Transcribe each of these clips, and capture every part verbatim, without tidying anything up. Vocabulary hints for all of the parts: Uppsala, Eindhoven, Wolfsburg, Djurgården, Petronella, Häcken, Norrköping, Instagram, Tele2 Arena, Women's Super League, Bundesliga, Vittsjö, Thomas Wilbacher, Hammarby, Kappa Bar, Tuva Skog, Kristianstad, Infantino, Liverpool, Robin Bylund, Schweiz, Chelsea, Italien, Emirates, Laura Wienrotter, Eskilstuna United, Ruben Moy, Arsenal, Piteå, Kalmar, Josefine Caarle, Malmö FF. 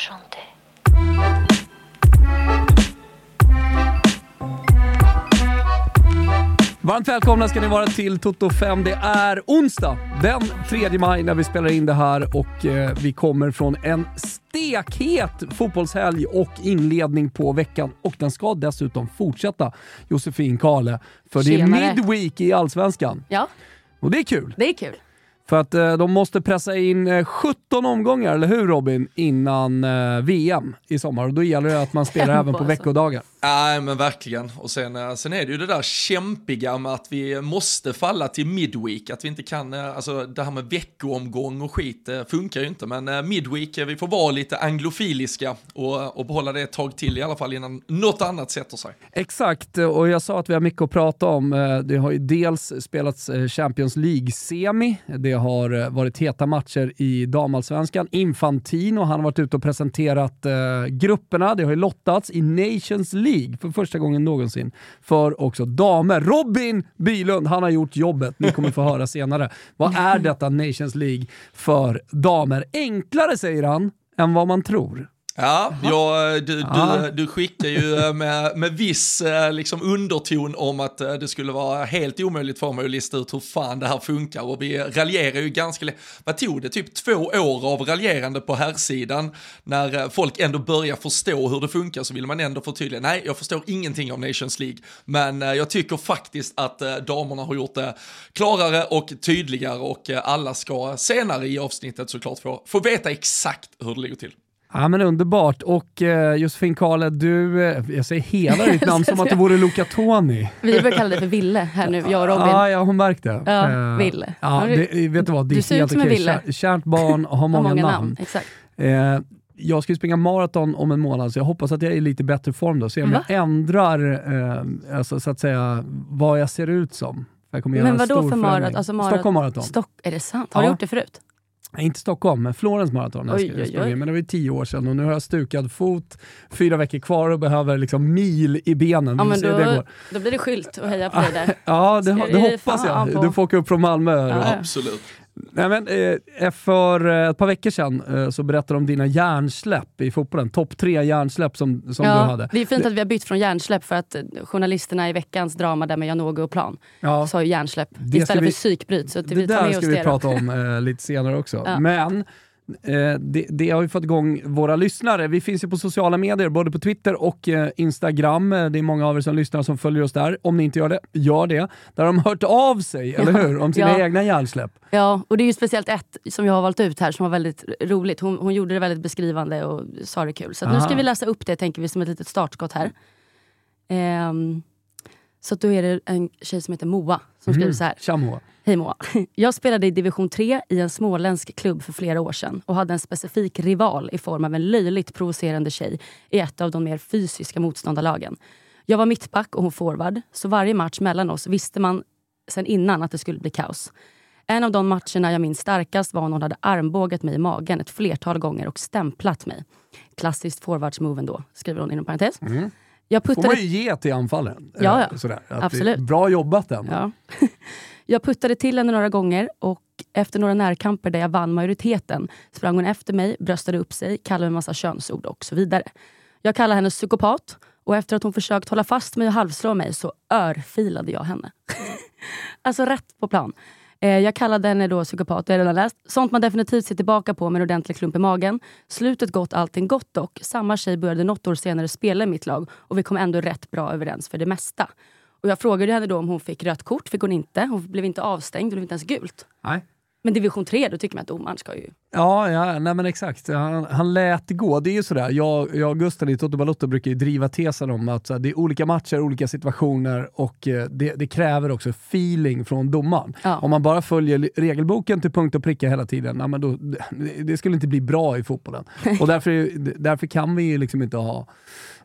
Horisonte. Varmt välkomna ska ni vara till Toto fem. Det är onsdag den tredje maj när vi spelar in det här och eh, vi kommer från en stekhet fotbollshelg och inledning på veckan. Och den ska dessutom fortsätta, Josefine Caarle. För tjenare. Det är midweek i Allsvenskan. Ja. Och det är kul. Det är kul. För att eh, de måste pressa in eh, sjutton omgångar, eller hur Robin, innan eh, V M i sommar. Och då gäller det att man spelar även på veckodagar. Nej, äh, men verkligen. Och sen, sen är det ju det där kämpiga med att vi måste falla till midweek. Att vi inte kan, alltså det här med veckoomgång och skit funkar ju inte. Men midweek, vi får vara lite anglofiliska och, och behålla det ett tag till i alla fall innan något annat sätter sig. Exakt, och jag sa att vi har mycket att prata om. Det har ju dels spelats Champions League-semi. Det har varit heta matcher i Damallsvenskan. Infantino, han har varit ute och presenterat grupperna. Det har ju lottats i Nations League för första gången någonsin för också damer. Robin Bylund, han har gjort jobbet. Ni kommer få höra senare. Vad är detta Nations League för damer? Enklare, säger han, än vad man tror. Ja, jag, du, du, du skickar ju med, med viss liksom underton om att det skulle vara helt omöjligt för mig att lista ut hur fan det här funkar. Och vi raljerar ju ganska... Vad tog det? Typ två år av raljerande på här sidan. När folk ändå börjar förstå hur det funkar så vill man ändå förtydliga. Nej, jag förstår ingenting om Nations League. Men jag tycker faktiskt att damerna har gjort det klarare och tydligare. Och alla ska senare i avsnittet såklart få, få veta exakt hur det ligger till. Ja, men underbart. Och eh, Josefine Caarle, du, eh, jag säger hela ditt namn som att det vore Luca Toni. Vi bör kalla det för Ville här nu, jag och Robin. Ja, ja, hon märkte. Ja, uh, Ville. Ja, det, vet du vad, det du ser ut som en Ville. Kärt barn har många, många namn. namn. Exakt. Eh, jag ska ju springa maraton om en månad så jag hoppas att jag är i lite bättre form då. Så jag, jag ändrar eh, alltså, så att säga vad jag ser ut som. Jag kommer men vad då för maraton? Alltså, marat- Stockholm maraton. Stock- är det sant? Har ja. du gjort det förut? Inte Stockholm, men Florens maraton. Oj, oj, oj. Men det var ju tio år sedan och nu har jag stukad fot, fyra veckor kvar och behöver liksom mil i benen. Ja, men då, det går. Då blir det skylt och heja på dig där. Ja, det, det hoppas jag. På. Du får åka upp från Malmö. Ja, absolut. Nej, men, eh, för ett par veckor sedan eh, så berättade de om dina hjärnsläpp i fotbollen. Topp tre hjärnsläpp som, som ja, du hade. Det är fint att vi har bytt från hjärnsläpp för att journalisterna i veckans drama där med Jan-Åge och Plan ja, sa ju hjärnsläpp istället vi, för psykbryt. Så det vi där ska vi det prata om eh, lite senare också. Ja. Men eh, det, det har ju fått igång våra lyssnare. Vi finns ju på sociala medier, både på Twitter och eh, Instagram. Det är många av er som lyssnar som följer oss där. Om ni inte gör det, gör det. Där har de hört av sig, ja, eller hur? Om sina ja. egna hjärnsläpp. Ja, och det är ju speciellt ett som jag har valt ut här som var väldigt roligt. Hon, hon gjorde det väldigt beskrivande och sa det kul. Så att nu ska vi läsa upp det, tänker vi, som ett litet startskott här. Ehm, så att då är det en tjej som heter Moa som skriver mm. så här. Tja Moa. Hej Moa. Jag spelade i division tre i en småländsk klubb för flera år sedan och hade en specifik rival i form av en löjligt provocerande tjej i ett av de mer fysiska motståndarlagen. Jag var mittback och hon forward, så varje match mellan oss visste man sen innan att det skulle bli kaos. En av de matcherna jag minns starkast var när hon hade armbågat mig i magen ett flertal gånger och stämplat mig. Klassiskt forwardsmoven då, skriver hon inom parentes. Mm. Jag puttade... Får man ju ge till anfallen. Ja, ja. Sådär. Absolut. Det är bra jobbat den. Ja. Jag puttade till henne några gånger och efter några närkamper där jag vann majoriteten sprang hon efter mig, bröstade upp sig, kallade en massa könsord och så vidare. Jag kallade henne psykopat och efter att hon försökt hålla fast mig och halvslå mig så örfilade jag henne. Alltså rätt på plan. Jag kallade henne då psykopat, det har jag redan läst. Sånt man definitivt ser tillbaka på med en ordentlig klump i magen. Slutet gott, allting gott dock. Samma tjej började något år senare spela i mitt lag och vi kom ändå rätt bra överens för det mesta. Och jag frågade henne då om hon fick rött kort, fick hon inte. Hon blev inte avstängd, det blev inte ens gult. Nej. Men division tre, då tycker man att domaren ska ju... Ja, ja, nej men exakt. Han, han lät gå. Det är ju sådär. Jag, jag och Gustav i Toto Balotto brukar ju driva tesen om att så, det är olika matcher, olika situationer och eh, det, det kräver också feeling från domaren. Ja. Om man bara följer regelboken till punkt och pricka hela tiden, nej, men då, det, det skulle inte bli bra i fotbollen. Och därför, därför kan vi ju liksom inte ha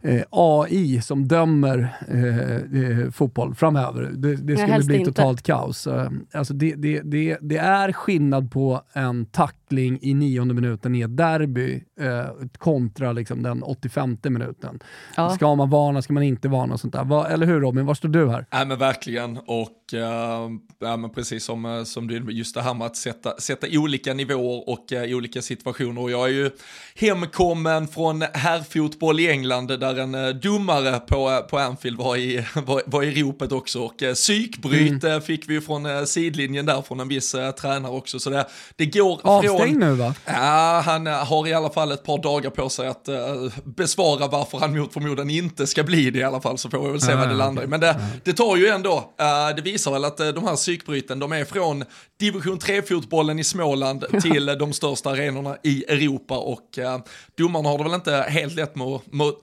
eh, A I som dömer eh, eh, fotboll framöver. Det, det skulle bli totalt inte. kaos. Alltså det, det, det, det är skillnad på en tack tackling i nionde minuten i ett derby eh, kontra liksom den åttiofemte minuten. Ja. Ska man varna, ska man inte varna och sånt där. Va, eller hur Robin, var står du här? Ja, men verkligen, och eh, ja, men precis som, som du just det här med att sätta, sätta olika nivåer och eh, olika situationer. Och jag är ju hemkommen från herrfotboll i England där en eh, domare på, på Anfield var i, var, var i ropet också, och eh, psykbryt mm. fick vi ju från eh, sidlinjen där från en viss eh, tränare också, så det, det går avstäng från... nu va? Ja, han har i alla fall ett par dagar på sig att uh, besvara varför han mot förmodan inte ska bli det i alla fall, så får vi väl se mm. vad det landar i. Men det, det tar ju ändå, uh, det visar väl att uh, de här psykbryten, de är från division tre-fotbollen i Småland till uh, de största arenorna i Europa, och uh, domarna har det väl inte helt lätt med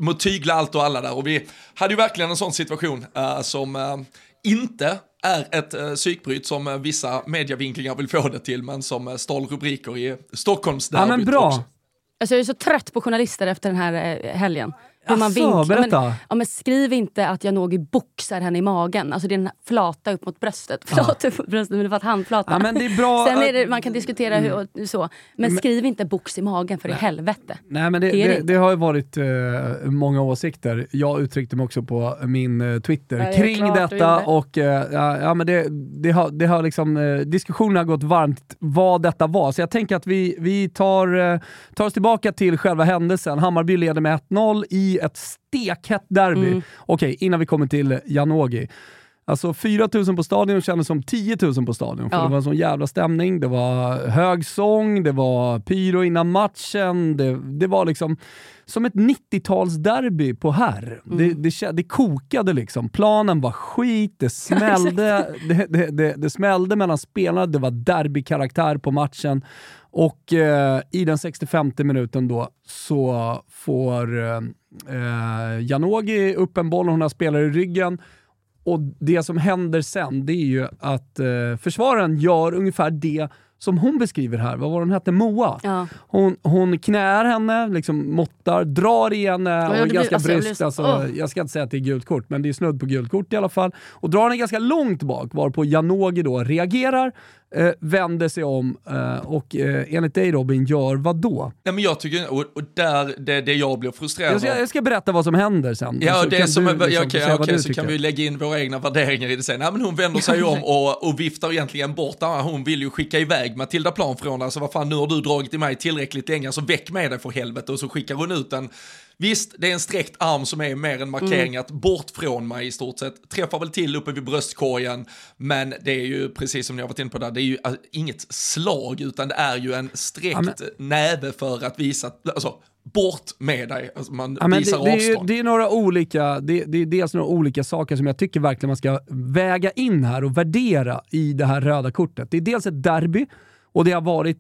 att tygla allt och alla där, och vi hade ju verkligen en sån situation uh, som uh, inte är ett eh, psykbryt som eh, vissa medievinklingar vill få det till, men som eh, stal rubriker i Stockholms derbyt. Ja, men bra. Också. Alltså jag är så trött på journalister efter den här eh, helgen. Hur man vinklar. Berätta. Men, ja, men skriv inte att Jan-Åge boxar henne i magen. Alltså det är den flata upp mot bröstet. Flata upp mot bröstet, men det var ett handflata. Ja, men det är bra. Sen är det, man kan diskutera hur och, hur så. Men, men skriv inte box i magen för nej. I helvete. Nej, men det, det, det, det har ju varit uh, många åsikter. Jag uttryckte mig också på min uh, Twitter ja, det kring klart, detta. Det. Och uh, ja, men det, det har, det har liksom, uh, diskussionen har gått varmt vad detta var. Så jag tänker att vi, vi tar, uh, tar oss tillbaka till själva händelsen. Hammarby leder med ett noll i ett stekhett derby. Mm. Okej, innan vi kommer till Jan-Åge. Alltså fyra tusen på stadion kändes som tio tusen på stadion. För ja. Det var en sån jävla stämning. Det var hög sång. Det var pyro innan matchen. Det, det var liksom som ett nittio-tals derby på här. Mm. Det, det, det kokade liksom. Planen var skit. Det smällde. det, det, det, det smällde mellan spelarna. Det var derbykaraktär på matchen. Och eh, i den sextiofemte minuten då så får eh, Jan-Åge upp en boll och hon har spelare i ryggen. Och det som händer sen, det är ju att eh, försvararen gör ungefär det som hon beskriver här. Vad var hon hette? Moa. Ja. Hon, hon knäar henne, liksom måttar, drar i henne och ganska blir, brist. Alltså, alltså, oh. Jag ska inte säga att det är gult kort, men det är snudd på gult kort i alla fall. Och drar henne ganska långt bak, varpå Jan-Åge då reagerar, eh, vänder sig om eh, och eh, enligt dig Robin gör vad då? Nej, men jag tycker, och, och där, det, det jag blir frustrerad. Jag ska, jag ska berätta vad som händer sen. Ja, så det kan som, du, liksom, ja, okej, okej så kan vi lägga in våra egna värderingar i det sen. Nej, men hon vänder sig om och, och viftar egentligen bort. Hon vill ju skicka iväg Matilda Plan från, alltså vad fan, nu har du dragit i mig tillräckligt länge, så väck med dig för helvete. Och så skickar hon ut en, visst det är en sträckt arm som är mer en markering mm. att bort från mig i stort sett, träffar väl till uppe vid bröstkorgen, men det är ju precis som jag varit inne på där, det är ju alltså, inget slag utan det är ju en sträckt Amen. näve för att visa, alltså bort med dig, alltså man ja, visar det, det avstånd. Är, det är några olika, det, det är dels några olika saker som jag tycker verkligen man ska väga in här och värdera i det här röda kortet. Det är dels ett derby och det har varit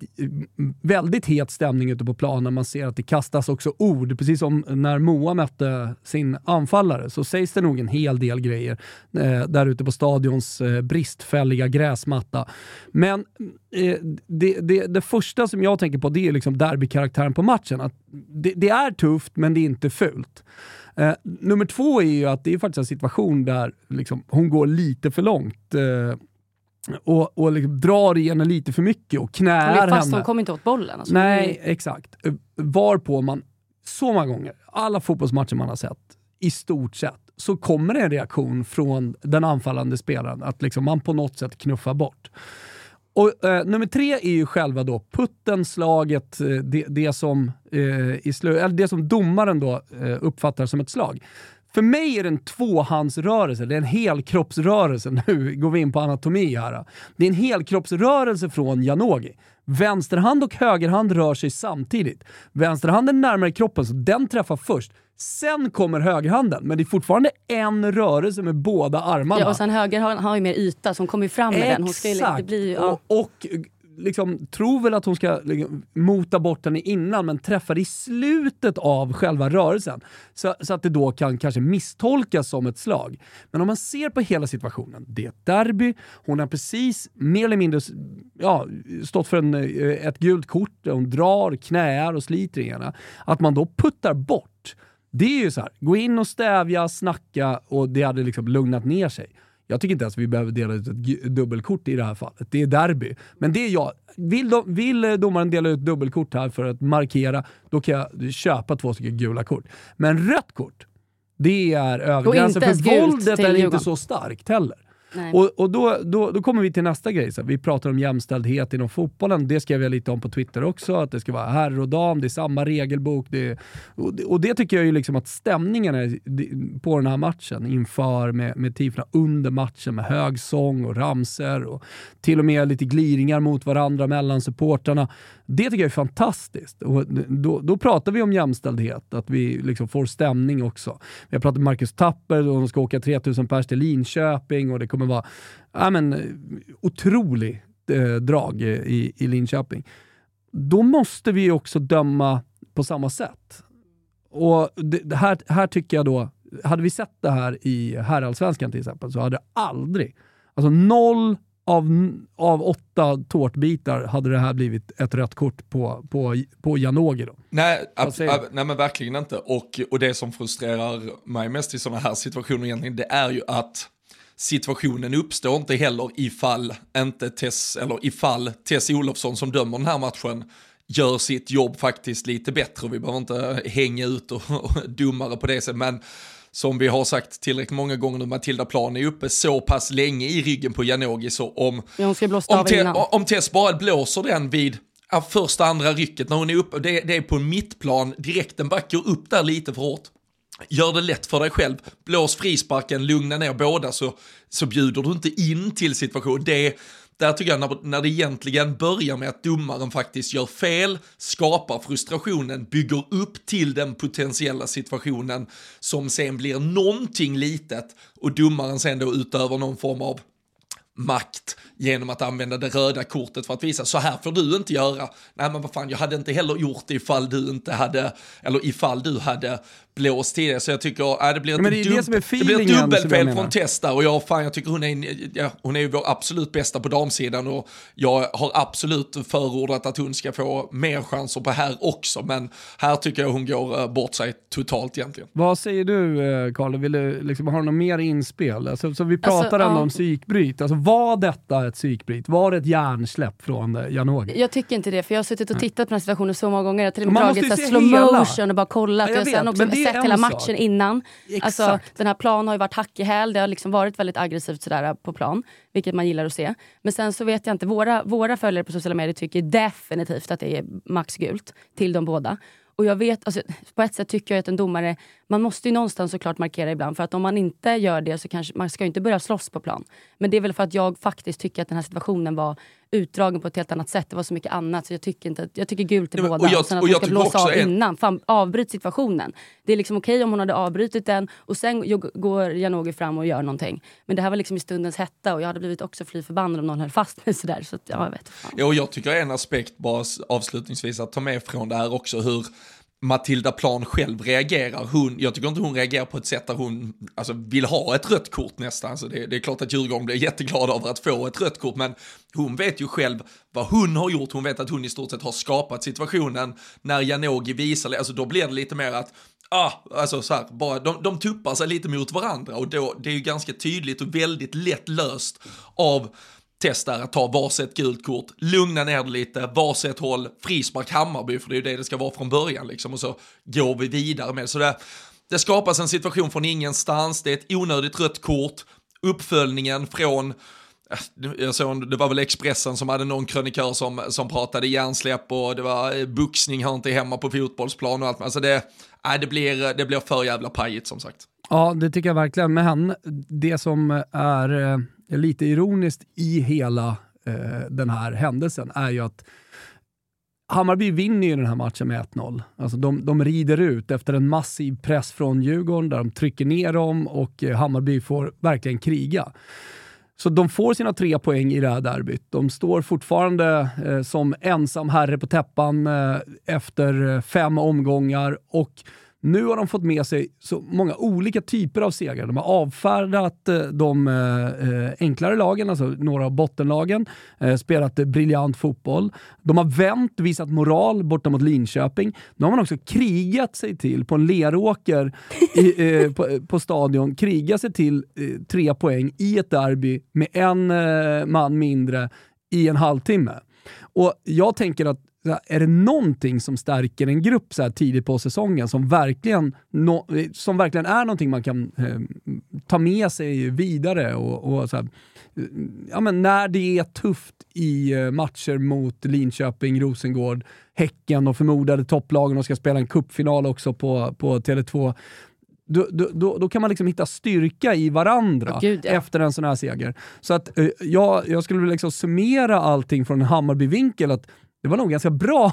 väldigt het stämning ute på planen. Man ser att det kastas också ord. Precis som när Moa mötte sin anfallare så sägs det nog en hel del grejer eh, där ute på stadions eh, bristfälliga gräsmatta. Men eh, det, det, det första som jag tänker på, det är liksom derbykaraktären på matchen. Att det, det är tufft men det är inte fult. Eh, nummer två är ju att det är faktiskt en situation där liksom, hon går lite för långt. Eh, och, och liksom drar i henne lite för mycket och knäar henne. Fast hon kom inte åt bollen. Alltså. Nej, exakt. Varpå man så många gånger, alla fotbollsmatcher man har sett, i stort sett, så kommer det en reaktion från den anfallande spelaren att liksom man på något sätt knuffar bort. Och eh, nummer tre är ju själva då puttenslaget, det, det, som, eh, i slö, eller det som domaren då eh, uppfattar som ett slag. För mig är det en tvåhandsrörelse. Det är en helkroppsrörelse. Nu går vi in på anatomi här. Det är en helkroppsrörelse från Jan-Åge. Vänsterhand och högerhand rör sig samtidigt. Vänsterhanden närmare kroppen så den träffar först. Sen kommer högerhanden. Men det är fortfarande en rörelse med båda armarna. Ja, och sen högerhanden har ju mer yta som kommer fram med den. Hon ska ju, det blir ju, ja. och, och liksom tror väl att hon ska liksom mota bort den innan, men träffar i slutet av själva rörelsen så, så att det då kan kanske misstolkas som ett slag. Men om man ser på hela situationen, det är ett derby, hon har precis mer eller mindre ja, stått för en, ett gult kort, hon drar, knäar och sliter i henne, att man då puttar bort, det är ju så här, gå in och stävja, snacka, och det hade liksom lugnat ner sig. Jag tycker inte ens vi behöver dela ut ett dubbelkort i det här fallet. Det är derby. Men det är jag. Vill, de, vill domaren dela ut dubbelkort här för att markera, då kan jag köpa två stycken gula kort. Men rött kort, det är övergränsen. För våldet är inte så starkt heller. Nej. Och, och då, då, då kommer vi till nästa grej. Så vi pratar om jämställdhet inom fotbollen. Det skrev jag lite om på Twitter också. Att det ska vara herr och dam, det är samma regelbok. Det är, och, det, och det tycker jag ju liksom att stämningen är på den här matchen inför med, med tifna under matchen med hög sång och ramser och till och med lite gliringar mot varandra mellan supportarna. Det tycker jag är fantastiskt. Och då, då pratar vi om jämställdhet. Att vi liksom får stämning också. Jag pratade med Marcus Tapper och de ska åka tre tusen pers till Linköping och det kommer men var ja, men, otroligt eh, drag i, i Linköping. Då måste vi också döma på samma sätt. Och det, det här, här tycker jag då, hade vi sett det här i Herrallsvenskan till exempel, så hade det aldrig, alltså noll av, av åtta tårtbitar hade det här blivit ett rött kort på, på, på Jan-Åge då. Nej, ab- ab- nej men verkligen inte. Och, och det som frustrerar mig mest i sådana här situationer egentligen, det är ju att situationen uppstår inte heller ifall inte Tess, eller ifall Tess Olofsson som dömer den här matchen gör sitt jobb faktiskt lite bättre. Vi behöver inte hänga ut och, och dummare på det sättet, men som vi har sagt tillräckligt många gånger nu, Matilda Plan är uppe så pass länge i ryggen på Jan-Åge så om, om, te, om Tess bara blåser den vid första andra rycket när hon är uppe, det, det är på mittplan direkt, den backar upp där lite för hårt. Gör det lätt för dig själv. Blås frisparken, lugna ner båda så, så bjuder du inte in till situation. Det, där tycker jag när, när det egentligen börjar med att domaren faktiskt gör fel, skapar frustrationen, bygger upp till den potentiella situationen som sen blir någonting litet och domaren sen då utöver någon form av makt genom att använda det röda kortet för att visa, så här får du inte göra. Nej men vad fan, jag hade inte heller gjort det ifall du inte hade, eller ifall du hade blåst till det. Så jag tycker, äh, det blir ett dub- dubbelfel från Testa och jag, fan, jag tycker hon är, ja, hon är ju vår absolut bästa på damsidan och jag har absolut förordat att hon ska få mer chanser på här också, men här tycker jag hon går bort sig totalt egentligen. Vad säger du, Carl? Vill du liksom ha något mer inspel? Alltså, så vi pratar alltså, ändå ja. om psykbryt. Alltså, var detta ett psykbryt? Var det ett hjärnsläpp från Jan-Åge? Jag tycker inte det, för jag har suttit och tittat på den situationen så många gånger. Jag har till och med dragit slow motion och bara kollat. Ja, jag vet, jag också, men det sett hela matchen sak. Innan. Exakt. Alltså, den här planen har ju varit hack i häl. Det har liksom varit väldigt aggressivt sådär på plan, vilket man gillar att se. Men sen så vet jag inte. Våra, våra följare på sociala medier tycker definitivt att det är maxgult till de båda. Och jag vet, alltså, på ett sätt tycker jag att en domare, man måste ju någonstans såklart markera ibland. För att om man inte gör det så kanske, man ska ju inte börja slåss på plan. Men det är väl för att jag faktiskt tycker att den här situationen var utdragen på ett helt annat sätt. Det var så mycket annat, så jag tycker, inte, jag tycker gult till båda. Och jag, och sen att och jag ska blåsa av en... innan, fan, avbryt situationen. Det är liksom okej om hon hade avbrutit den och sen går Jan-Åge fram och gör någonting. Men det här var liksom i stundens hetta och jag hade blivit också fly förbannad om någon höll fast mig sådär. Så att, ja, jag vet fan. Ja, och jag tycker en aspekt bara avslutningsvis att ta med från det här också hur Matilda Plan själv reagerar. Hon, jag tycker inte hon reagerar på ett sätt där hon alltså, vill ha ett rött kort nästan. Så det, det är klart att Djurgården blir jätteglad över att få ett rött kort, men hon vet ju själv vad hon har gjort. Hon vet att hon i stort sett har skapat situationen. När Jan-Åge visar, alltså då blir det lite mer att ah, alltså så här, bara, de, de tuppar sig lite mot varandra och då, det är ju ganska tydligt och väldigt lätt löst av Testar att ta varsitt gult kort, lugna ner lite, varsitt håll, frispark Hammarby, för det är ju det det ska vara från början liksom, och så går vi vidare med. Så det, det skapas en situation från ingenstans, det är ett onödigt rött kort, uppföljningen från, jag såg, det var väl Expressen som hade någon krönikör som, som pratade hjärnsläpp och det var boxning här inte hemma på fotbollsplan och allt, alltså det, äh, det, blir, det blir för jävla pajigt som sagt. Ja, det tycker jag verkligen, men det som är lite ironiskt i hela eh, den här händelsen är ju att Hammarby vinner ju den här matchen med ett noll. Alltså de, de rider ut efter en massiv press från Djurgården där de trycker ner dem och eh, Hammarby får verkligen kriga. Så de får sina tre poäng i det här derbyt. De står fortfarande eh, som ensam herre på täppan eh, efter fem omgångar och Nu har de fått med sig så många olika typer av segrar. De har avfärdat de enklare lagen, alltså några av bottenlagen, spelat briljant fotboll. De har vänt, visat moral borta mot Linköping. Nu har man också krigat sig till på en leråker i, eh, på, på stadion, krigat sig till eh, tre poäng i ett derby med en eh, man mindre i en halvtimme. Och jag tänker att är det någonting som stärker en grupp så här tidigt på säsongen som verkligen, no, som verkligen är någonting man kan eh, ta med sig vidare och, och så här, ja, men när det är tufft i matcher mot Linköping, Rosengård, Häcken och förmodade topplagen och ska spela en cupfinal också på, på Tele två. Då, då, då kan man liksom hitta styrka i varandra, oh, Gud, ja. Efter en sån här seger. Så att eh, jag, jag skulle liksom summera allting från Hammarby-vinkel att det var nog ganska bra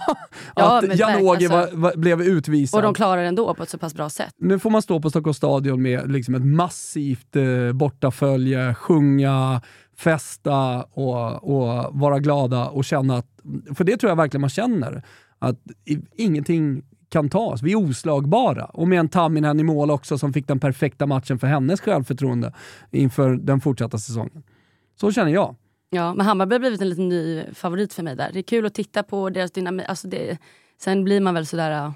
ja, att Jan-Åge alltså, var, var, blev utvisad. Och de klarar det ändå på ett så pass bra sätt. Nu får man stå på Stockholms stadion med liksom ett massivt eh, bortafölje, sjunga, festa och, och vara glada och känna att, för det tror jag verkligen man känner, att i, ingenting kan tas. Vi är oslagbara. Och med en Tamminen i mål också som fick den perfekta matchen för hennes självförtroende inför den fortsatta säsongen. Så känner jag. Ja, men Hammarby har blivit en liten ny favorit för mig där. Det är kul att titta på deras dynamik. Alltså det, sen blir man väl sådär, ja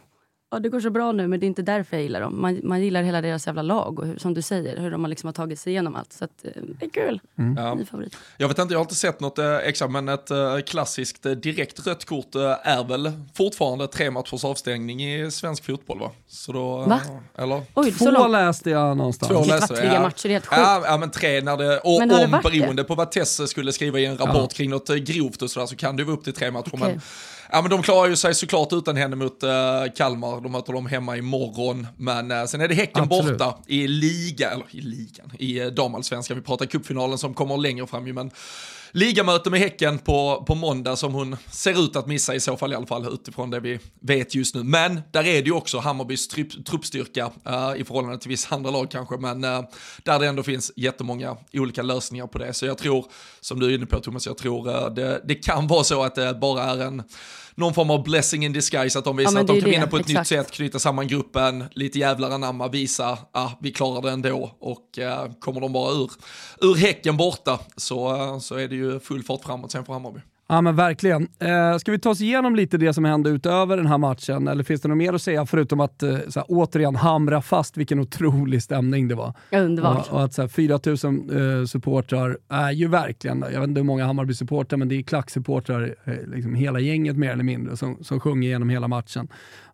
det går så bra nu, men det är inte därför jag gillar dem. Man, man gillar hela deras jävla lag och hur, som du säger, hur de liksom har tagit sig igenom allt. Så att, det är kul. Mm. Ja. Ny favorit. Jag vet inte, jag har inte sett något eh, exakt, men ett eh, klassiskt eh, direkt rött kort eh, är väl fortfarande tre matchers avstängning i svensk fotboll, va? Så då, va? Eller? Oj, Två så läste jag någonstans. Två läste jag. Ja. Matcher är helt sjukt. Ja, ja, men tre när det, och men om det beroende det? På vad Tess skulle skriva i en rapport ja. Kring något grovt och sådär, så kan det vara upp till tre matcher. Okay. Men, ja, men de klarar ju sig såklart utan henne mot eh, Kalmar. De möter dem hemma imorgon. Men eh, sen är det Häcken Absolut. Borta i liga, eller i ligan, i eh, Damallsvenskan. Vi pratar cupfinalen som kommer längre fram ju, men ligamöte med Häcken på, på måndag som hon ser ut att missa i så fall, i alla fall utifrån det vi vet just nu. Men där är det ju också Hammarbys trupp, truppstyrka uh, i förhållande till vissa andra lag kanske, men uh, där det ändå finns jättemånga olika lösningar på det. Så jag tror, som du är inne på Thomas, jag tror uh, det, det kan vara så att det bara är en någon form av blessing in disguise, att de visar ja, att de kan vinna på ett Exakt. Nytt sätt, knyta samman gruppen, lite jävlar anamma, visa ah, vi klarar det ändå, och eh, kommer de bara ur, ur Häcken borta så, så är det ju full fart framåt sen för Hammarby. Ja men verkligen. Eh, ska vi ta oss igenom lite det som hände utöver den här matchen, eller finns det något mer att säga förutom att eh, såhär, återigen hamra fast vilken otrolig stämning det var. Ja, underbart. Och, och att såhär, fyra tusen eh, supportrar är ju verkligen, jag vet inte hur många Hammarby-supportrar, men det är klacksupportrar, eh, liksom hela gänget mer eller mindre som, som sjunger genom hela matchen.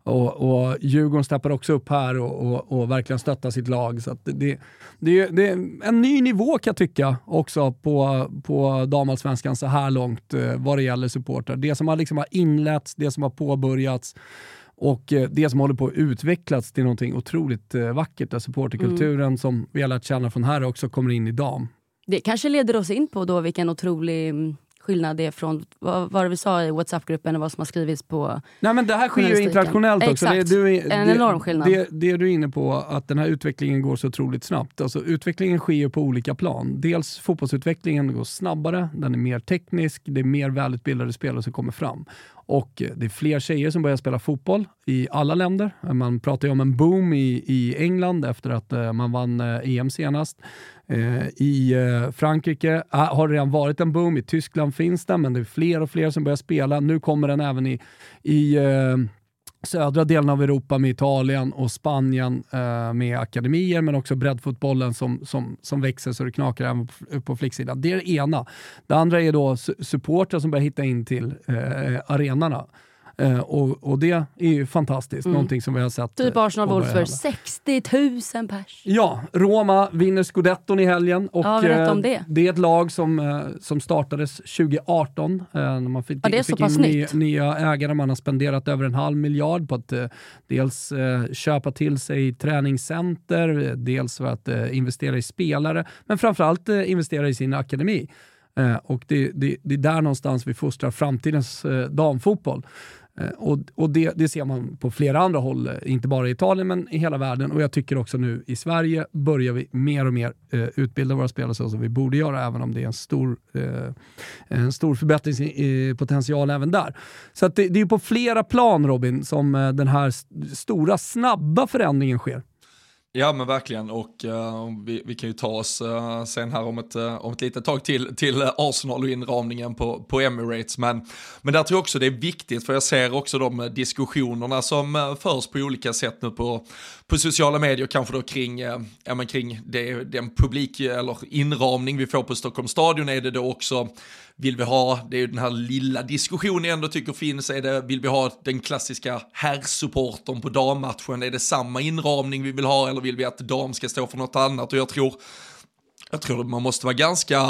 Och, och Djurgården steppar också upp här och, och, och verkligen stöttar sitt lag. Så att det, det, det är en ny nivå kan jag tycka också på, på Damallsvenskan så här långt vad det gäller supportrar. Det som har, liksom har inletts, det som har påbörjats och det som håller på att utvecklas till någonting otroligt vackert där supporterkulturen mm. som vi har lärt känna från här också kommer in i dam. Det kanske leder oss in på då vilken otrolig skillnad det är från vad, vad vi sa i WhatsApp-gruppen och vad som har skrivits på. Nej men det här sker ju internationellt också. Exakt, det, du, det, en enorm skillnad. Det, det du är inne på, att den här utvecklingen går så otroligt snabbt. Alltså utvecklingen sker ju på olika plan. Dels fotbollsutvecklingen går snabbare, den är mer teknisk, det är mer välutbildade spelare som kommer fram. Och det är fler tjejer som börjar spela fotboll i alla länder. Man pratar ju om en boom i, i England efter att eh, man vann eh, E M senast. Eh, I eh, Frankrike äh, har det redan varit en boom. I Tyskland finns det, men det är fler och fler som börjar spela. Nu kommer den även i, i eh, södra delen av Europa med Italien och Spanien eh, med akademier, men också breddfotbollen som, som, som växer så det knakar även på, på flicksidan. Det är det ena. Det andra är då su- supportrar som börjar hitta in till eh, arenorna. Eh, och, och det är ju fantastiskt. Mm. Någonting som vi har sett. Typ Arsenal Wolfsburg, sextiotusen pers. Ja, Roma vinner Scudetton i helgen. Och ja, eh, det. det är ett lag som, eh, som startades tjugo arton. Eh, när man fick, ja, det är fick så pass in nya, nya ägare. Man har spenderat över en halv miljard på att eh, dels eh, köpa till sig träningscenter, eh, dels för att eh, investera i spelare, men framförallt eh, investera i sin akademi. Eh, och det, det, det är där någonstans vi fostrar framtidens eh, damfotboll. Och, och det, det ser man på flera andra håll, inte bara i Italien men i hela världen. Och jag tycker också nu i Sverige börjar vi mer och mer eh, utbilda våra spelare så som vi borde göra, även om det är en stor, eh, en stor förbättringspotential även där. Så att det, det är på flera plan, Robin, som den här stora, snabba förändringen sker. Ja men verkligen, och uh, vi, vi kan ju ta oss uh, sen här om ett, uh, om ett litet tag till, till Arsenal och inramningen på, på Emirates, men, men där tror jag också det är viktigt, för jag ser också de diskussionerna som förs på olika sätt nu på, på sociala medier, kanske då kring, uh, ja, men kring det, den publik eller inramning vi får på Stockholms stadion. Är det då också, vill vi ha, det är ju den här lilla diskussionen jag ändå tycker finns, är det, vill vi ha den klassiska herrsupporten på dammatchen, är det samma inramning vi vill ha, eller vill vi att dam ska stå för något annat? Och jag tror, jag tror man måste vara ganska,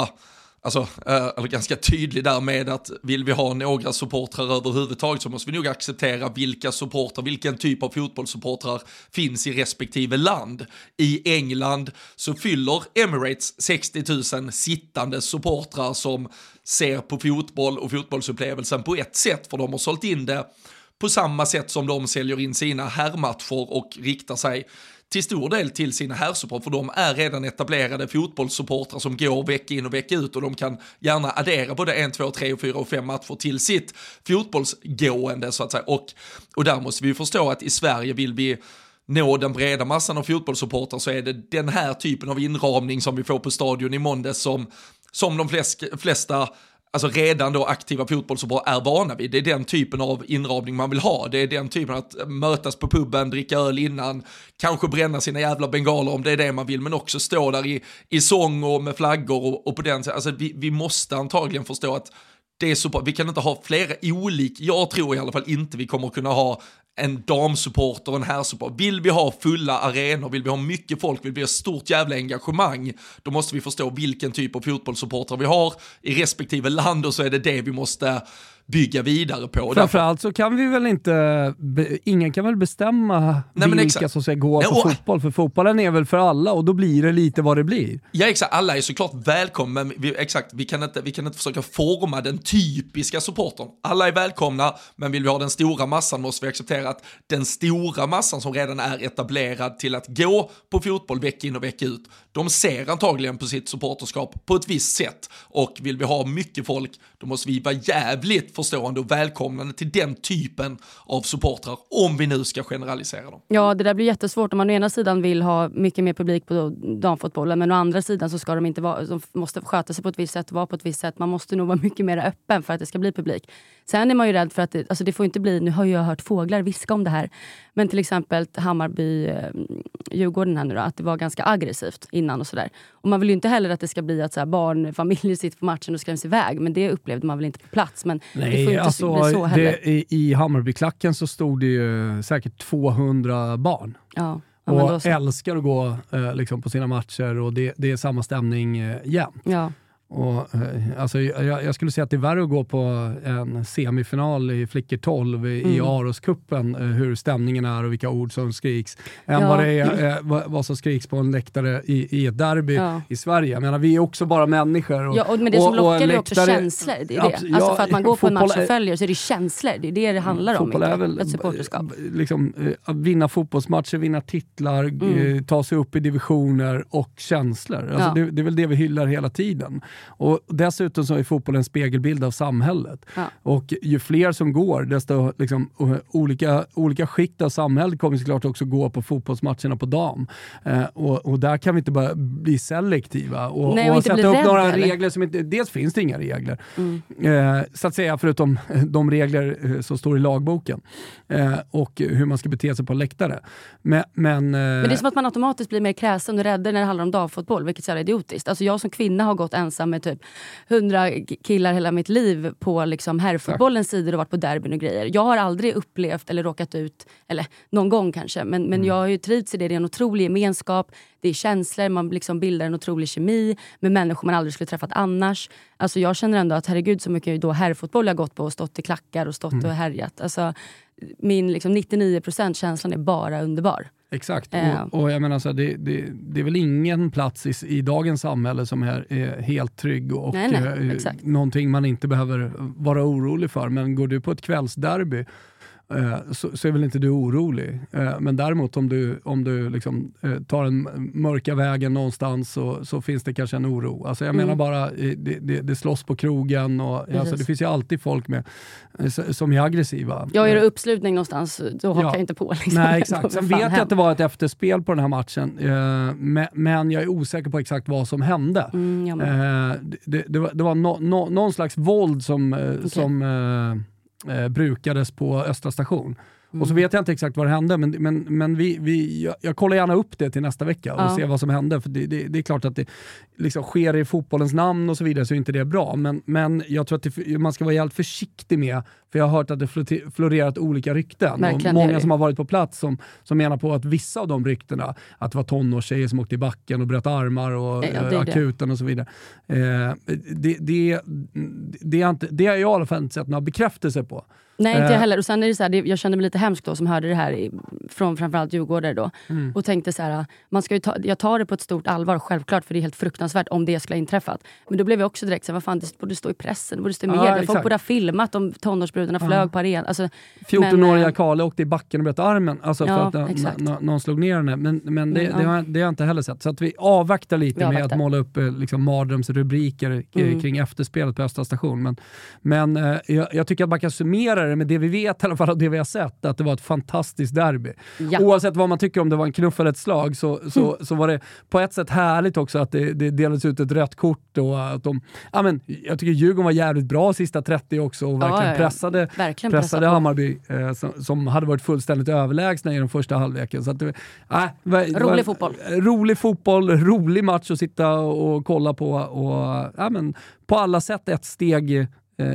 alltså, eller ganska tydlig där med att vill vi ha några supportrar överhuvudtaget så måste vi nog acceptera vilka supportrar, vilken typ av fotbollssupportrar finns i respektive land. I England så fyller Emirates sextio tusen sittande supportrar som ser på fotboll och fotbollsupplevelsen på ett sätt, för de har sålt in det på samma sätt som de säljer in sina herrmatcher och riktar sig till stor del till sina härsupportrar, för de är redan etablerade fotbollssupportrar som går vecka in och vecka ut, och de kan gärna addera både en, två, tre, fyra och fem matcher till sitt fotbollsgående så att säga. Och, och där måste vi förstå att i Sverige vill vi nå den breda massan av fotbollssupportrar, så är det den här typen av inramning som vi får på stadion i måndag som, som de flest, flesta alltså redan då aktiva fotbollssupportrar är vana vid. Det är den typen av inramning man vill ha. Det är den typen att mötas på pubben, dricka öl innan, kanske bränna sina jävla bengaler om det är det man vill, men också stå där i, i sång och med flaggor och, och på den. Alltså vi, vi måste antagligen förstå att det är support. Vi kan inte ha flera olika, jag tror i alla fall inte vi kommer kunna ha en damsupporter och en herrsupporter. Vill vi ha fulla arenor, vill vi ha mycket folk, vill vi ha stort jävla engagemang, då måste vi förstå vilken typ av fotbollssupporter vi har i respektive land, och så är det det vi måste bygga vidare på. Framförallt så kan vi väl inte, ingen kan väl bestämma Nej, vilka exakt. som ska gå på fotboll, för fotbollen är väl för alla, och då blir det lite vad det blir. Ja exakt, alla är såklart välkomna, men vi, exakt, vi kan, inte, vi kan inte försöka forma den typiska supporten. Alla är välkomna, men vill vi ha den stora massan måste vi acceptera att den stora massan som redan är etablerad till att gå på fotboll vecka in och vecka ut, de ser antagligen på sitt supporterskap på ett visst sätt, och vill vi ha mycket folk, då måste vi vara jävligt förstående och välkomnande till den typen av supportrar, om vi nu ska generalisera dem. Ja, det där blir jättesvårt om man å ena sidan vill ha mycket mer publik på damfotbollen, men å andra sidan så ska de inte vara, de måste sköta sig på ett visst sätt, vara på ett visst sätt. Man måste nog vara mycket mer öppen för att det ska bli publik. Sen är man ju rädd för att det, alltså det får inte bli, nu har jag hört fåglar viska om det här, men till exempel Hammarby, Djurgården här nu då, att det var ganska aggressivt innan och sådär. Och man vill ju inte heller att det ska bli att så här barn, familjer sitter på matchen och skräms iväg, men det upplevde man väl inte på plats, men Nej, det får inte alltså, bli så heller. Det, i, I Hammarbyklacken så stod det ju säkert tvåhundra barn. Ja. Ja, och älskar att gå eh, liksom på sina matcher, och det, det är samma stämning eh, jämt. Ja. Och, eh, alltså, jag, jag skulle säga att det är värre att gå på en semifinal i flickor tolv i, mm. i Aroskuppen, eh, hur stämningen är och vilka ord som skriks, än ja. vad, det är, eh, vad, vad som skriks på en läktare i, i ett derby ja. i Sverige. Jag menar, vi är också bara människor. Och, ja, och, men det som lockar är också känslor. Det är det. Absolut, alltså, för att man ja, går på en match och följer så är det känslor. Det är det det handlar om. Fotboll är väl ett supporterskap. Liksom, vinna fotbollsmatcher, vinna titlar, mm. eh, ta sig upp i divisioner och känslor. Alltså, ja. det, det är väl det vi hyllar hela tiden. Och dessutom så är fotboll en spegelbild av samhället. Ja. Och ju fler som går, desto liksom, olika, olika skikt av samhället kommer såklart också gå på fotbollsmatcherna på dam. Eh, och, och där kan vi inte bara bli selektiva. Och, Nej, och, och sätta upp rädd, några eller? regler som inte... Dels finns det inga regler. Mm. Eh, så att säga, förutom de regler som står i lagboken. Eh, och hur man ska bete sig på läktare. Men, men, eh, men det är som att man automatiskt blir mer kräsen och räddare när det handlar om damfotboll, vilket är idiotiskt. Alltså jag som kvinna har gått ensam med typ hundra killar hela mitt liv på liksom herrfotbollens sidor och varit på derbyn och grejer. Jag har aldrig upplevt eller råkat ut, eller någon gång kanske, men, men mm. jag har ju trivts i det. Det är en otrolig gemenskap, det är känslor, man liksom bildar en otrolig kemi med människor man aldrig skulle träffat annars. Alltså jag känner ändå att herregud så mycket då herrfotboll jag gått på och stått i klackar och stått mm. och härjat. Alltså min liksom nittionio procent känslan är bara underbar. Exakt, eh. och, och jag menar så här, det, det, det är väl ingen plats i, i dagens samhälle som är, är helt trygg och nej, nej, eh, någonting man inte behöver vara orolig för. Men går du på ett kvällsderby eh, så, så är väl inte du orolig. Eh, men däremot om du, om du liksom, eh, tar den mörka vägen någonstans så, så finns det kanske en oro. Alltså jag mm. menar bara, det, det, det slåss på krogen och alltså, det finns ju alltid folk med som är aggressiva. Ja, är det uppslutning någonstans, då hakar ja. jag inte på. Liksom. Nej, exakt. Sen vet jag hem. att det var ett efterspel på den här matchen. Eh, men jag är osäker på exakt vad som hände. Mm, ja, eh, det, det var, det var no, no, någon slags våld som, okay. som eh, eh, brukades på Östra station. Mm. Och så vet jag inte exakt vad det hände, men, men, men vi, vi, jag, jag kollar gärna upp det till nästa vecka och ja. ser vad som hände. För det, det, det är klart att det liksom sker i fotbollens namn och så vidare, så är inte det bra. Men, men jag tror att det, man ska vara helt försiktig med, för jag har hört att det florerat olika rykten. Verkligen, och många som har varit på plats som, som menar på att vissa av de ryktena, att det var tonårstjejer som åkte i backen och bröt armar och ja, akuten det. och så vidare. Eh, det, det, det, är inte, det har jag i alla fall inte sett några bekräftelser på. Nej, inte jag heller. Och sen är det så här, jag kände mig lite hemskt då som hörde det här i, från framförallt Djurgårdare då. Mm. Och tänkte så här, man ska ju ta, jag tar det på ett stort allvar självklart, för det är helt fruktansvärt om det skulle ha inträffat. Men då blev jag också direkt så här, vad fan, det borde stå i pressen, det borde stå i media. Ja, folk borde ha filmat om tonårsbrudarna flög ja. på arenan. Alltså, fjortonåriga Caarle åkte i backen och bröt armen. Alltså för ja, att n- n- någon slog ner henne. Men, men det, mm, det, har, det har jag inte heller sett. Så att vi avvaktar lite vi avvaktar. med att måla upp liksom, mardrömsrubriker mm. kring efterspelet på Östra station. Men, men jag, jag tycker att man kan summera med det vi vet i alla fall, och det vi har sett, att det var ett fantastiskt derby. Ja. Oavsett vad man tycker om det var en knuff eller ett slag, så, så, så var det på ett sätt härligt också att det, det delades ut ett rött kort och att de, ja men jag tycker Djurgården var jävligt bra sista trettio också och verkligen ja, ja, ja. pressade, verkligen pressade Hammarby eh, som, som hade varit fullständigt överlägsna i den första halvleken. Så att det, äh, var, rolig det var, fotboll. Rolig fotboll, rolig match att sitta och kolla på och ja men på alla sätt ett steg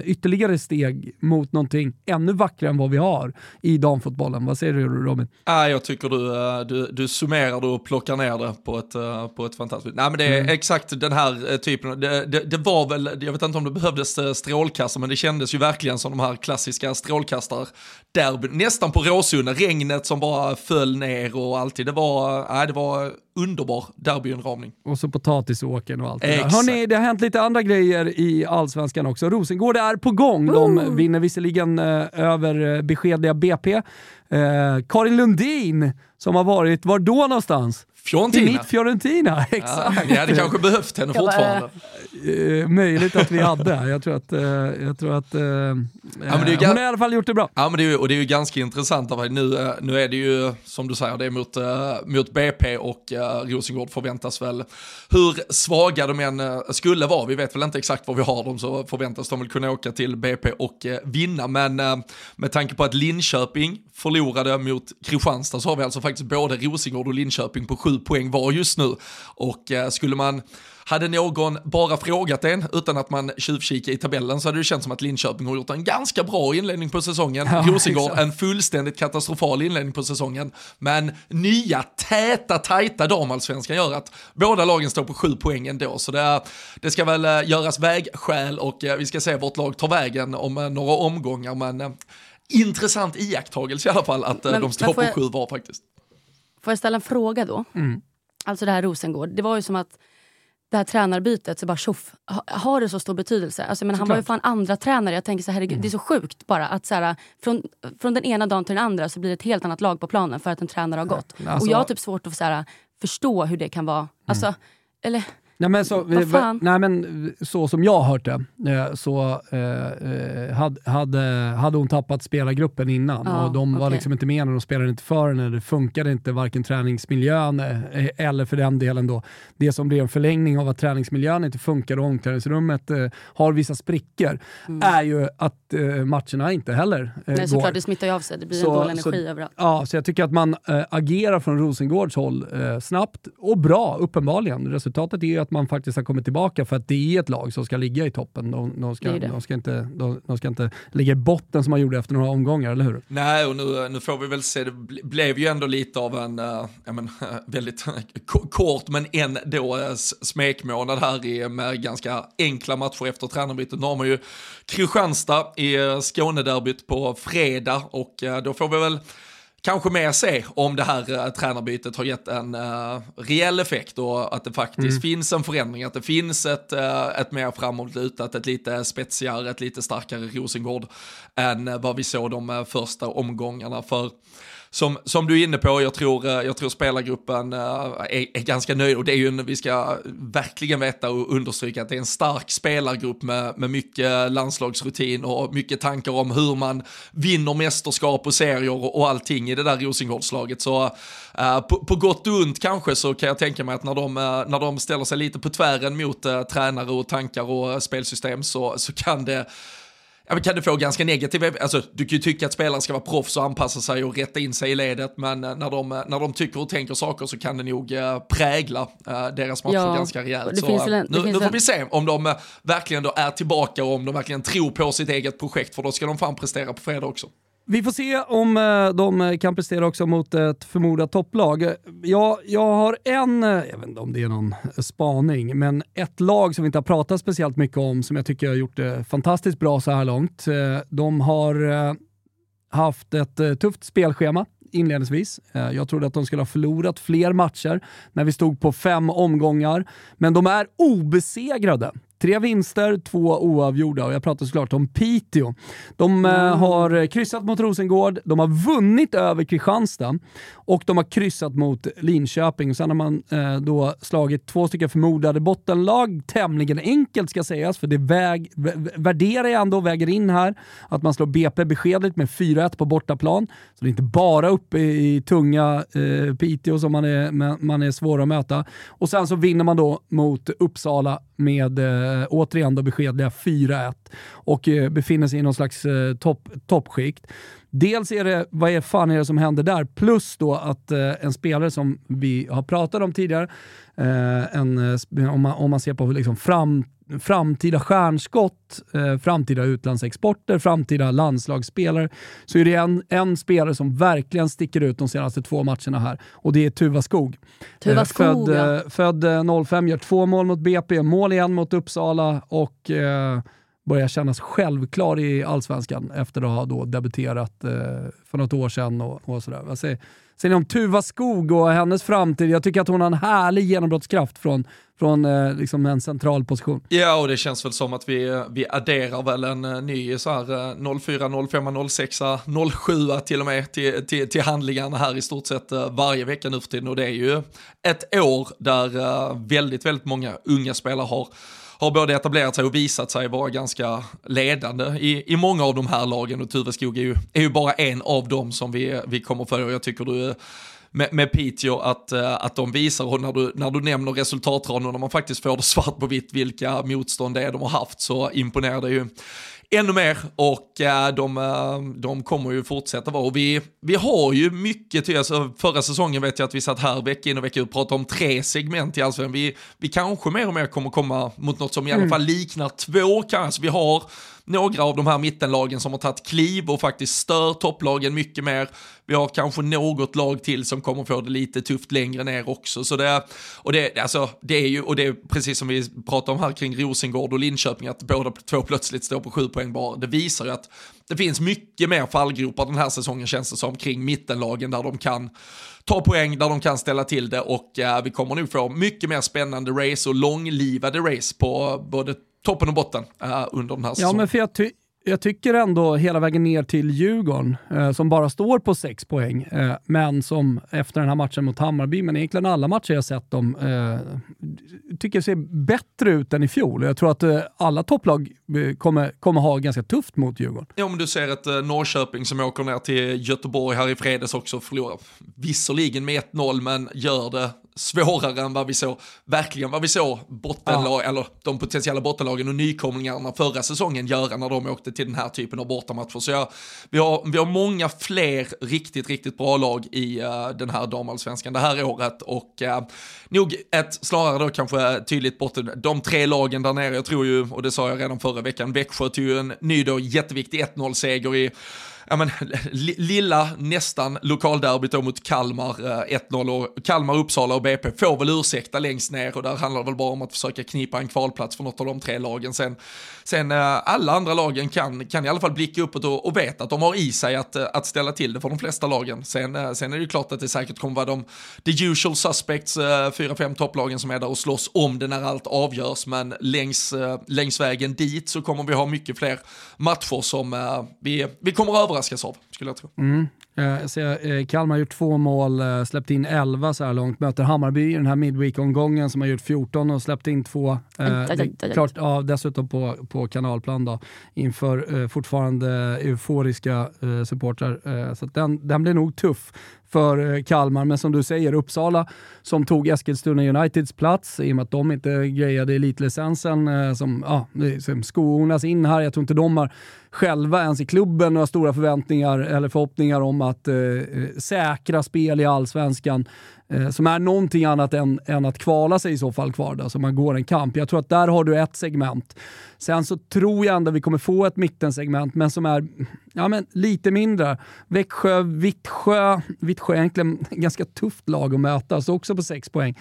ytterligare steg mot någonting ännu vackrare än vad vi har i damfotbollen. Vad säger du, Robin? Ah, jag tycker du, du, du summerar och plockar ner det på ett, på ett fantastiskt... Nej, men det är mm. exakt den här typen. Det, det, det var väl, jag vet inte om det behövdes strålkastare, men det kändes ju verkligen som de här klassiska strålkastar där, nästan på Råsunda, regnet som bara föll ner och allt. Det var, nej, det var underbar derbyinramning. Och så potatisåken och allt det där. Hörrni, det har hänt lite andra grejer i Allsvenskan också. Rosengård det är på gång. De vinner visserligen eh, över beskedliga B P. Eh, Karin Lundin som har varit, var då någonstans? Fiorentina. I mitt Fiorentina, exakt. Ja, vi hade kanske behövt henne fortfarande. Eh, möjligt att vi hade. Jag tror att, eh, jag tror att eh, ja, men det är ga- hon har i alla fall gjort det bra. Ja, men det är, och det är ju ganska intressant. Nu, nu är det ju, som du säger, det är mot, mot B P och eh, Rosengård förväntas väl, hur svaga de än skulle vara. Vi vet väl inte exakt var vi har dem, så förväntas de väl kunna åka till B P och eh, vinna. Men eh, med tanke på att Linköping förlorade mot Kristianstad så har vi alltså faktiskt både Rosengård och Linköping på sju poäng var just nu, och eh, skulle man hade någon bara frågat en utan att man tjuvkikar i tabellen så hade det känts som att Linköping har gjort en ganska bra inledning på säsongen. Ja, Rosengård exakt. En fullständigt katastrofal inledning på säsongen. Men nya, täta, tajta damallsvenskan gör att båda lagen står på sju poäng ändå. Så det, det ska väl göras vägskäl och vi ska se vårt lag tar vägen om några omgångar. Men intressant iakttagelse i alla fall att men, de står på jag, sju var faktiskt. Får jag ställa en fråga då? Mm. Alltså det här Rosengård, det var ju som att det här tränarbytet, så bara tjoff, har det så stor betydelse? Alltså, men han var ju fan andra tränare. Jag tänker så här, herregud, mm. det är så sjukt bara att så här, från, från den ena dagen till den andra så blir det ett helt annat lag på planen för att en tränare har gått. Alltså, och jag har typ svårt att så här, förstå hur det kan vara. Alltså, mm. eller... Nej men, så, vi, nej men så som jag har hört det så eh, hade, hade, hade hon tappat spelargruppen innan ja, och de var okay. liksom inte med när de spelade inte för när det funkade inte varken träningsmiljön eller för den delen då det som blev en förlängning av att träningsmiljön inte funkar och omklädningsrummet eh, har vissa sprickor mm. är ju att eh, matcherna inte heller eh, nej, går. Såklart, det smittar ju av sig, det blir så, en dålig energi så, överallt. Ja, så jag tycker att man eh, agerar från Rosengårds håll eh, snabbt och bra uppenbarligen. Resultatet är ju att man faktiskt har kommit tillbaka för att det är ett lag som ska ligga i toppen. De, de, ska, det det. de, ska, inte, de, de ska inte ligga i botten som man gjorde efter några omgångar, eller hur? Nej, och nu, nu får vi väl se. Det blev ju ändå lite av en äh, jag men, väldigt k- kort men ändå äh, smekmånad här i, med ganska enkla matcher efter tränarbytet. Nu har man ju Kristianstad i Skånederbyt på fredag och äh, då får vi väl kanske med sig om det här uh, tränarbytet har gett en uh, reell effekt och att det faktiskt mm. finns en förändring, att det finns ett, uh, ett mer framåtlutat, ett lite spetsigare, ett lite starkare Rosengård än uh, vad vi såg de uh, första omgångarna. För Som, som du är inne på, jag tror, jag tror spelargruppen är, är ganska nöjd, och det är ju en, vi ska verkligen veta och understryka att det är en stark spelargrupp med, med mycket landslagsrutin och mycket tankar om hur man vinner mästerskap och serier och, och allting i det där Rosengårdslaget. Så uh, på, på gott och ont kanske så kan jag tänka mig att när de, uh, när de ställer sig lite på tvären mot uh, tränare och tankar och uh, spelsystem så, så kan det... Ja, kan du få ganska negativ, alltså du kan ju tycka att spelaren ska vara proffs och anpassa sig och rätta in sig i ledet, men när de, när de tycker och tänker saker så kan det nog prägla deras matcher ja, ganska rejält. Så, en, nu, nu får vi se om de verkligen då är tillbaka och om de verkligen tror på sitt eget projekt, för då ska de fan prestera på fredag också. Vi får se om de kan prestera också mot ett förmodat topplag. Jag, jag har en, jag vet inte om det är någon spaning, men ett lag som vi inte har pratat speciellt mycket om som jag tycker har gjort det fantastiskt bra så här långt. De har haft ett tufft spelschema inledningsvis. Jag trodde att de skulle ha förlorat fler matcher när vi stod på fem omgångar. Men de är obesegrade. Tre vinster, två oavgjorda, och jag pratar såklart om Piteå. De mm. eh, har kryssat mot Rosengård, de har vunnit över Kristianstad och de har kryssat mot Linköping. Och sen har man eh, då slagit två stycken förmodade bottenlag, tämligen enkelt ska sägas, för det väg, v- värderar jag ändå, väger in här att man slår B P beskedligt med fyra ett på bortaplan. Så det är inte bara uppe i, i tunga eh, Piteå som man är, man är svår att möta. Och sen så vinner man då mot Uppsala med eh, återigen då beskedliga fyra ett och eh, befinner sig i någon slags eh, topp, toppskikt. Dels är det, vad är fan är det som händer där? Plus då att eh, en spelare som vi har pratat om tidigare, eh, en, om, man, om man ser på liksom fram, framtida stjärnskott, eh, framtida utlandsexporter, framtida landslagsspelare, så är det en, en spelare som verkligen sticker ut de senaste två matcherna här, och det är Tuva Skog. Tuva Skog, eh, född, ja. eh, född noll fem, gör två mål mot B P, mål igen mot Uppsala och... Eh, börjar kännas självklar i Allsvenskan efter att ha då debuterat eh, för något år sedan och, och sådär. Vad säger, säger ni om Tuva Skog och hennes framtid? Jag tycker att hon har en härlig genombrottskraft från, från eh, liksom en central position. Ja, och det känns väl som att vi, vi adderar väl en ny så här, noll fyra, noll fem, noll sex, noll sju till och med till, till, till handlingarna här i stort sett varje vecka nu för tiden. Och det är ju ett år där eh, väldigt, väldigt många unga spelare har har både etablerat sig och visat sig vara ganska ledande i, i många av de här lagen, och Tuva Skog är ju, är ju bara en av dem som vi, vi kommer för. Och jag tycker du med, med Piteå att, att de visar, och när du, när du nämner resultatraden och när man faktiskt får det svart på vitt vilka motstånd det är de har haft, så imponerar det ju ännu mer, och de, de kommer ju fortsätta vara. Och vi, vi har ju mycket, alltså förra säsongen vet jag att vi satt här vecka in och vecka ut och pratade om tre segment i Allsvenskan. Vi, vi kanske mer och mer kommer komma mot något som i alla fall liknar två kanske. Vi har några av de här mittenlagen som har tagit kliv och faktiskt stör topplagen mycket mer. Vi har kanske något lag till som kommer få det lite tufft längre ner också. Så det, och det, alltså, det är ju, och det är precis som vi pratar om här kring Rosengård och Linköping, att båda två plötsligt står på sju poäng bara. Det visar ju att det finns mycket mer fallgropar den här säsongen, känns det som, kring mittenlagen där de kan ta poäng, där de kan ställa till det, och eh, vi kommer nu få mycket mer spännande race och långlivade race på både toppen och botten äh, under den här säsongen. Ja, men för jag, ty- jag tycker ändå hela vägen ner till Djurgården eh, som bara står på sex poäng eh, men som efter den här matchen mot Hammarby, men egentligen alla matcher jag sett dem eh, tycker ser bättre ut än i fjol. Jag tror att eh, alla topplag kommer, kommer ha ganska tufft mot Djurgården. Ja, men du ser ett eh, Norrköping som åker ner till Göteborg här i fredags också, förlorar visserligen med ett noll men gör det svårare än vad vi såg, verkligen vad vi såg bottenlag, ja. Eller de potentiella bottenlagen och nykomlingarna förra säsongen göra när de åkte till den här typen av bortamatcher. Så jag, vi, har, vi har många fler riktigt, riktigt bra lag i uh, den här damallsvenskan det här året, och uh, nog ett snarare då kanske tydligt botten, de tre lagen där nere. Jag tror ju, och det sa jag redan förra veckan, Växjö tog ju en ny då jätteviktig ett noll-seger i ja, men, lilla nästan lokalderbyt då mot Kalmar, eh, ett noll, och Kalmar, Uppsala och B P får väl ursäkta längst ner, och där handlar det väl bara om att försöka knipa en kvalplats för något av de tre lagen. Sen, sen eh, alla andra lagen kan, kan i alla fall blicka uppåt och, och veta att de har i sig att, att ställa till det för de flesta lagen. Sen, eh, sen är det ju klart att det säkert kommer vara de the usual suspects, eh, fyra fem topplagen som är där och slåss om det när allt avgörs, men längs, eh, längs vägen dit så kommer vi ha mycket fler matcher som eh, vi, vi kommer att överraskas av, skulle jag tro. Mm. Eh, så, eh, Kalmar har gjort två mål, eh, släppt in elva så här långt, möter Hammarby i den här midweek-omgången som har gjort fjorton och släppt in två. Eh, klart, ja, dessutom på, på kanalplan då, inför eh, fortfarande euforiska eh, supportrar. Eh, så den, den blir nog tuff för Kalmar, men som du säger, Uppsala som tog Eskilstuna Uniteds plats i och med att de inte grejade elitlicensen, som, ja, som skornas in här. Jag tror inte de har själva ens i klubben några stora förväntningar eller förhoppningar om att eh, säkra spel i Allsvenskan, eh, som är någonting annat än, än att kvala sig i så fall kvar där, så man går en kamp. Jag tror att där har du ett segment. Sen så tror jag ändå vi kommer få ett mittensegment, men som är, ja, men lite mindre. Växjö, Vittsjö, Vittsjö är egentligen ganska tufft lag att möta, så också på sex poäng.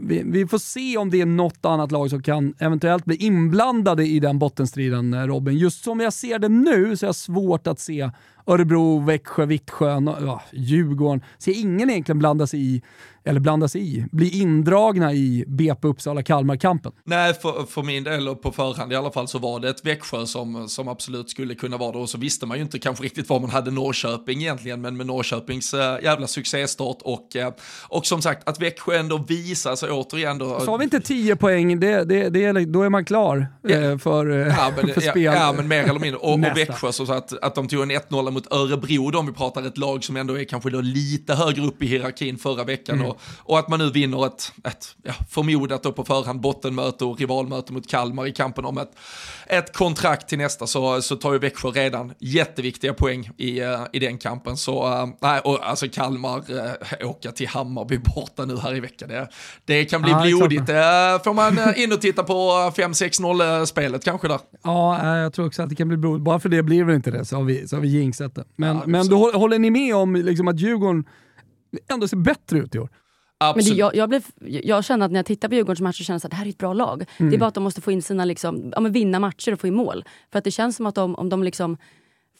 Vi, vi får se om det är något annat lag som kan eventuellt bli inblandade i den bottenstriden, Robin. Just som jag ser det nu så är det svårt att se Örebro, Växjö, Vittsjö, ja, Djurgården. Ser ingen egentligen blandas i, eller blandas i, bli indragna i B P Uppsala Kalmar-kampen. Nej, för, för min del, och på förhand i alla fall, så var det ett Växjö som, som absolut skulle kunna vara det. Och så visste man ju inte kanske riktigt vad man hade Norrköping egentligen, men med Norrköpings äh, jävla succéstart och, äh, och som sagt att Växjö ändå visar sig återigen. Då, så har vi inte tio poäng, det, det, det, då är man klar äh, för, ja, men, för spel. Ja, ja, men mer eller mindre. Och, och Växjö, så att, att de tog en ett noll mot Örebro, då, om vi pratar ett lag som ändå är kanske då lite högre upp i hierarkin förra veckan, mm. och, och att man nu vinner ett, ett ja, förmodat då på förhand bottenmöte och rivalmöte mot Kalmar i kampen om ett, ett kontrakt till nästa, så, så tar ju Växjö redan jätteviktiga poäng i, i den kampen. Så nej, och alltså Kalmar äh, åka till Hammarby borta nu här i veckan, det, det kan bli ja, blodigt. Äh, får man in och titta på fem sex noll-spelet kanske där? Ja, jag tror också att det kan bli blodigt. Bara för det blir väl inte det, så har vi, så har vi jinxat. Men, ja, men då håller ni med om liksom att Djurgården ändå ser bättre ut i år? Absolut. Men det, jag, jag, blev, jag känner att när jag tittar på Djurgårdens matcher så känner jag att det här är ett bra lag. Mm. Det är bara att de måste få in sina, liksom, ja, men vinna matcher och få in mål. För att det känns som att de, om de liksom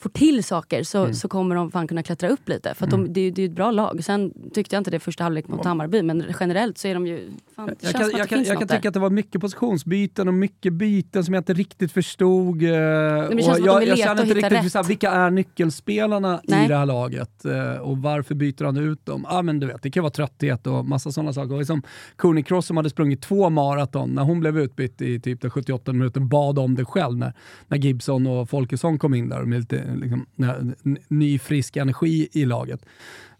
får till saker så, mm. så kommer de fan kunna klättra upp lite. För att de, mm. det, det är ett bra lag. Sen tyckte jag inte det första halvlek mot Hammarby, men generellt så är de ju... Fan, det jag känns kan, som att jag det kan, finns jag kan tycka att det var mycket positionsbyten och mycket byten som jag inte riktigt förstod. Nej, men det känns och jag, de jag känner inte riktigt här, vilka är nyckelspelarna Nej. i det här laget och varför byter han ut dem? Ja, ah, men du vet, det kan vara trötthet och massa sådana saker. Och liksom Courtney Cross som hade sprungit två maraton, när hon blev utbytt i typ den sjuttioåttonde minuten bad om det själv när, när Gibson och Folkesson kom in där och lite Liksom, ny frisk energi i laget.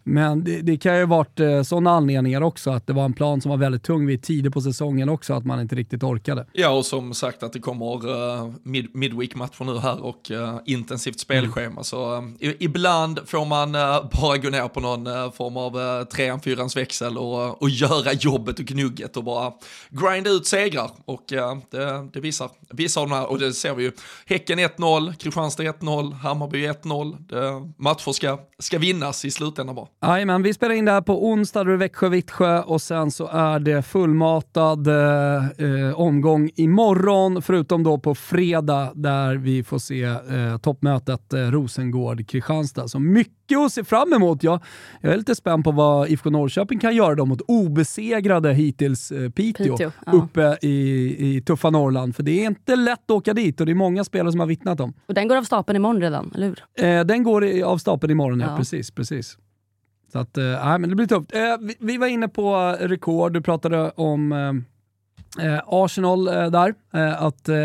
Men det, det kan ju ha varit eh, sådana anledningar också, att det var en plan som var väldigt tung vid tider på säsongen också, att man inte riktigt orkade. Ja, och som sagt att det kommer uh, mid- midweek-matcher nu här och uh, intensivt spelschema. Mm. Så um, i- ibland får man uh, bara gå ner på någon uh, form av uh, trean, fyrans växel och, och göra jobbet och gnugget och bara grinda ut segrar. Och uh, det, det visar, visar de här, och det ser vi ju. Häcken ett noll, Kristianstad ett noll, Hammarby ett noll. Det, matcher ska, ska vinnas i slutändan bara. Aj, men vi spelar in det här på onsdag, då är Växjö, Vittsjö, och sen så är det fullmatad eh, omgång imorgon, förutom då på fredag där vi får se eh, toppmötet eh, Rosengård, Kristianstad. Så mycket att se fram emot. Jag, jag är lite spänd på vad I F K Norrköping kan göra då mot obesegrade hittills eh, Piteå, Piteå ja. uppe i, i tuffa Norrland, för det är inte lätt att åka dit och det är många spelare som har vittnat om. Och den går av stapeln imorgon redan, eller hur? Eh, den går i, av stapeln imorgon, ja, ja. precis, precis. Så att, äh, men det blir tufft. Äh, vi, vi var inne på rekord, du pratade om äh, Arsenal äh, där, äh, att äh,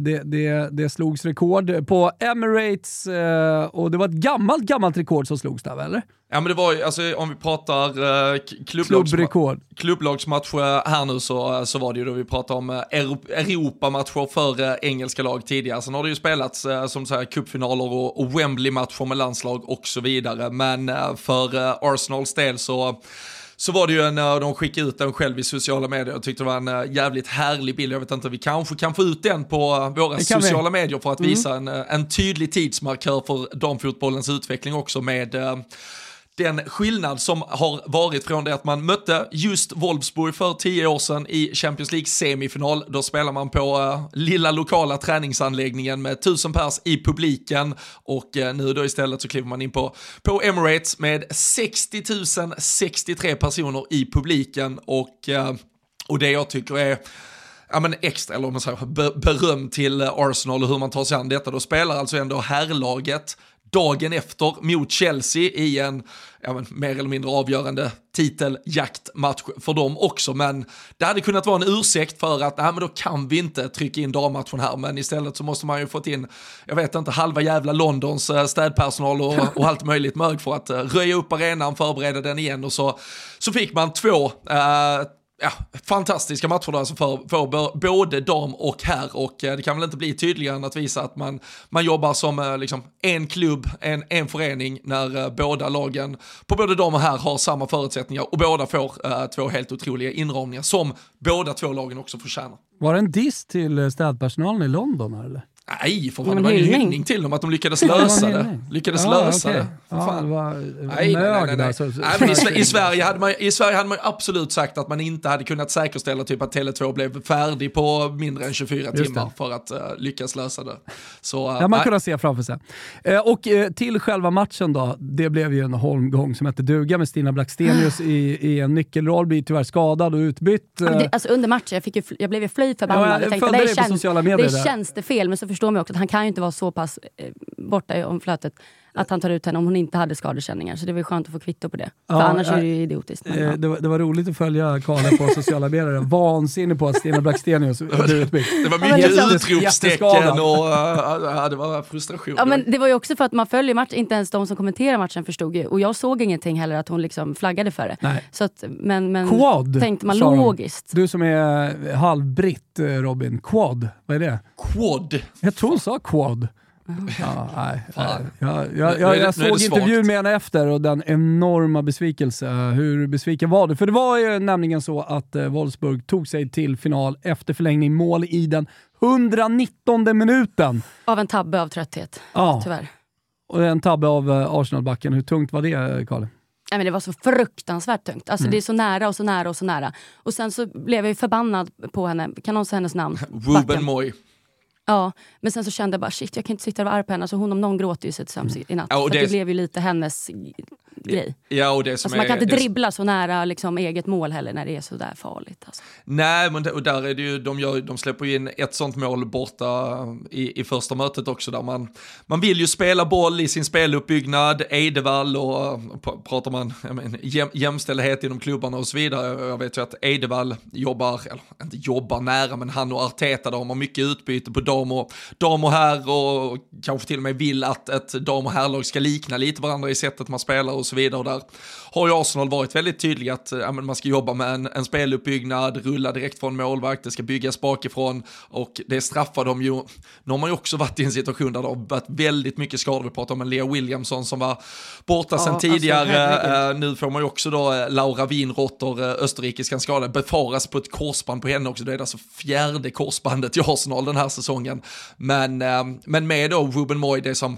det, det, det slogs rekord på Emirates, äh, och det var ett gammalt, gammalt rekord som slogs där, eller? Ja, men det var ju, alltså, om vi pratar eh, klubblags- klubbrekord. klubblagsmatcher här nu, så, så var det ju då vi pratade om eh, Europamatcher för eh, engelska lag tidigare. Sen har det ju spelats eh, som så här cupfinaler och, och Wembley-matcher med landslag och så vidare. Men eh, för eh, Arsenals del så så var det ju när de skickade ut den själv i sociala medier. Jag tyckte det var en jävligt härlig bild. Jag vet inte, vi kanske kan få ut den på våra sociala vi. medier för att mm. visa en, en tydlig tidsmarkör för damfotbollens utveckling också, med den skillnad som har varit från det att man mötte just Wolfsburg för tio år sedan i Champions League semifinal. Då spelar man på uh, lilla lokala träningsanläggningen med tusen pers i publiken, och uh, nu då istället så kliver man in på, på Emirates med sextio tusen sextiotre personer i publiken, och, uh, och det jag tycker är ja, men extra, eller om man säger, beröm till Arsenal och hur man tar sig an detta. Då spelar alltså ändå herrlaget dagen efter mot Chelsea i en ja, men, mer eller mindre avgörande titeljaktmatch för dem också. Men det hade kunnat vara en ursäkt för att nej, men då kan vi inte trycka in dammatchen här. Men istället så måste man ju fått in, jag vet inte, halva jävla Londons städpersonal och, och allt möjligt mög för att röja upp arenan, förbereda den igen. Och så, så fick man två... Eh, Ja, fantastiska matcher då, alltså för, för både dam och herr, och det kan väl inte bli tydligare än att visa att man, man jobbar som liksom, en klubb, en, en förening, när båda lagen på både dam och herr har samma förutsättningar och båda får eh, två helt otroliga inramningar som båda två lagen också förtjänar. Var det en diss till städpersonalen i London eller? Nej, för fan, det var en hyllning till dem att de lyckades lösa det. Lyckades ja, lösa okay. det. För ja, fan. Det var, nej, nej, nej, nej. Så, så, nej men i, i, Sverige hade man, I Sverige hade man absolut sagt att man inte hade kunnat säkerställa typ att Tele två blev färdig på mindre än tjugofyra Just timmar det. för att uh, lyckas lösa det. Så, uh, ja, man kunde se framför sig. Uh, och uh, till själva matchen då, det blev ju en holmgång som hette duga med Stina Blackstenius i, i en nyckelroll, blir tyvärr skadad och utbytt. Uh. Det, alltså under matchen, jag, fick ju, jag blev ju flöj förbannad. Ja, jag tänkte, det, det, känns, det känns det fel, men så förstår mig också att han kan ju inte vara så pass eh, borta om flötet att han tar ut henne om hon inte hade skadekänningar. Så det var ju skönt att få kvitto på det. För ja, annars äh, är det ju idiotiskt. Men, äh, ja. det, var, det var roligt att följa Caarle på sociala medier. Vansinnig på att Stina Blackstenius blev utbyggd. Det var mycket ja, utropstecken och äh, äh, det var frustration. Ja, men det var ju också för att man följer matchen. Inte ens de som kommenterar matchen förstod ju. Och jag såg ingenting heller att hon liksom flaggade för det. Nej. Så att, men, men quad, tänkte man logiskt. Du som är halvbritt, Robin. Quad, vad är det? Quad. Jag tror hon sa quad. Ja, nej, nej. Jag, jag, jag, jag såg intervjun med henne efter och den enorma besvikelse. Hur besviken var du? För det var ju nämligen så att Wolfsburg tog sig till final efter förlängning, mål i den hundranittonde minuten. Av en tabbe av trötthet, ja. Tyvärr. Och en tabbe av Arsenalbacken. Hur tungt var det, Caarle? Nej, men det var så fruktansvärt tungt. Alltså mm. det är så nära och så nära och så nära. Och sen så blev jag ju förbannad på henne. Kan någon säga hennes namn? Ruben Moy. Ja, men sen så kände jag bara, shit, jag kan inte sitta och vara arg på henne. Så hon om någon gråter ju sig tillsammans i natt. Ja, och det... För det blev ju lite hennes grej. Ja, och det som alltså, är... Man kan inte dribbla så nära liksom, eget mål heller när det är så där farligt. Alltså. Nej, men och där är det ju, de, gör, de släpper ju in ett sånt mål borta i, i första mötet också. Där man, man vill ju spela boll i sin speluppbyggnad, Eidevall och p- pratar man jag men, jäm, jämställdhet inom klubbarna och så vidare. Jag vet ju att Eidevall jobbar, eller inte jobbar nära, men han och Arteta, de har mycket utbyte på dam och, dam och herr, och kanske till och med vill att ett dam och herrlag ska likna lite varandra i sättet man spelar och så vidare. Och där har ju Arsenal varit väldigt tydlig att ja, men man ska jobba med en, en speluppbyggnad, rulla direkt från målvakt, det ska byggas bakifrån, och det straffar de ju. Nu har man ju också varit i en situation där det har varit väldigt mycket skador. Vi pratar om en Lea Williamson som var borta ja, sedan alltså, tidigare. Äh, nu får man ju också då Laura Wienrotter, österrikiskan, skada, befaras på ett korsband på henne också. Det är alltså fjärde korsbandet i Arsenal den här säsongen. Men, men med då Ruben Moy, det som,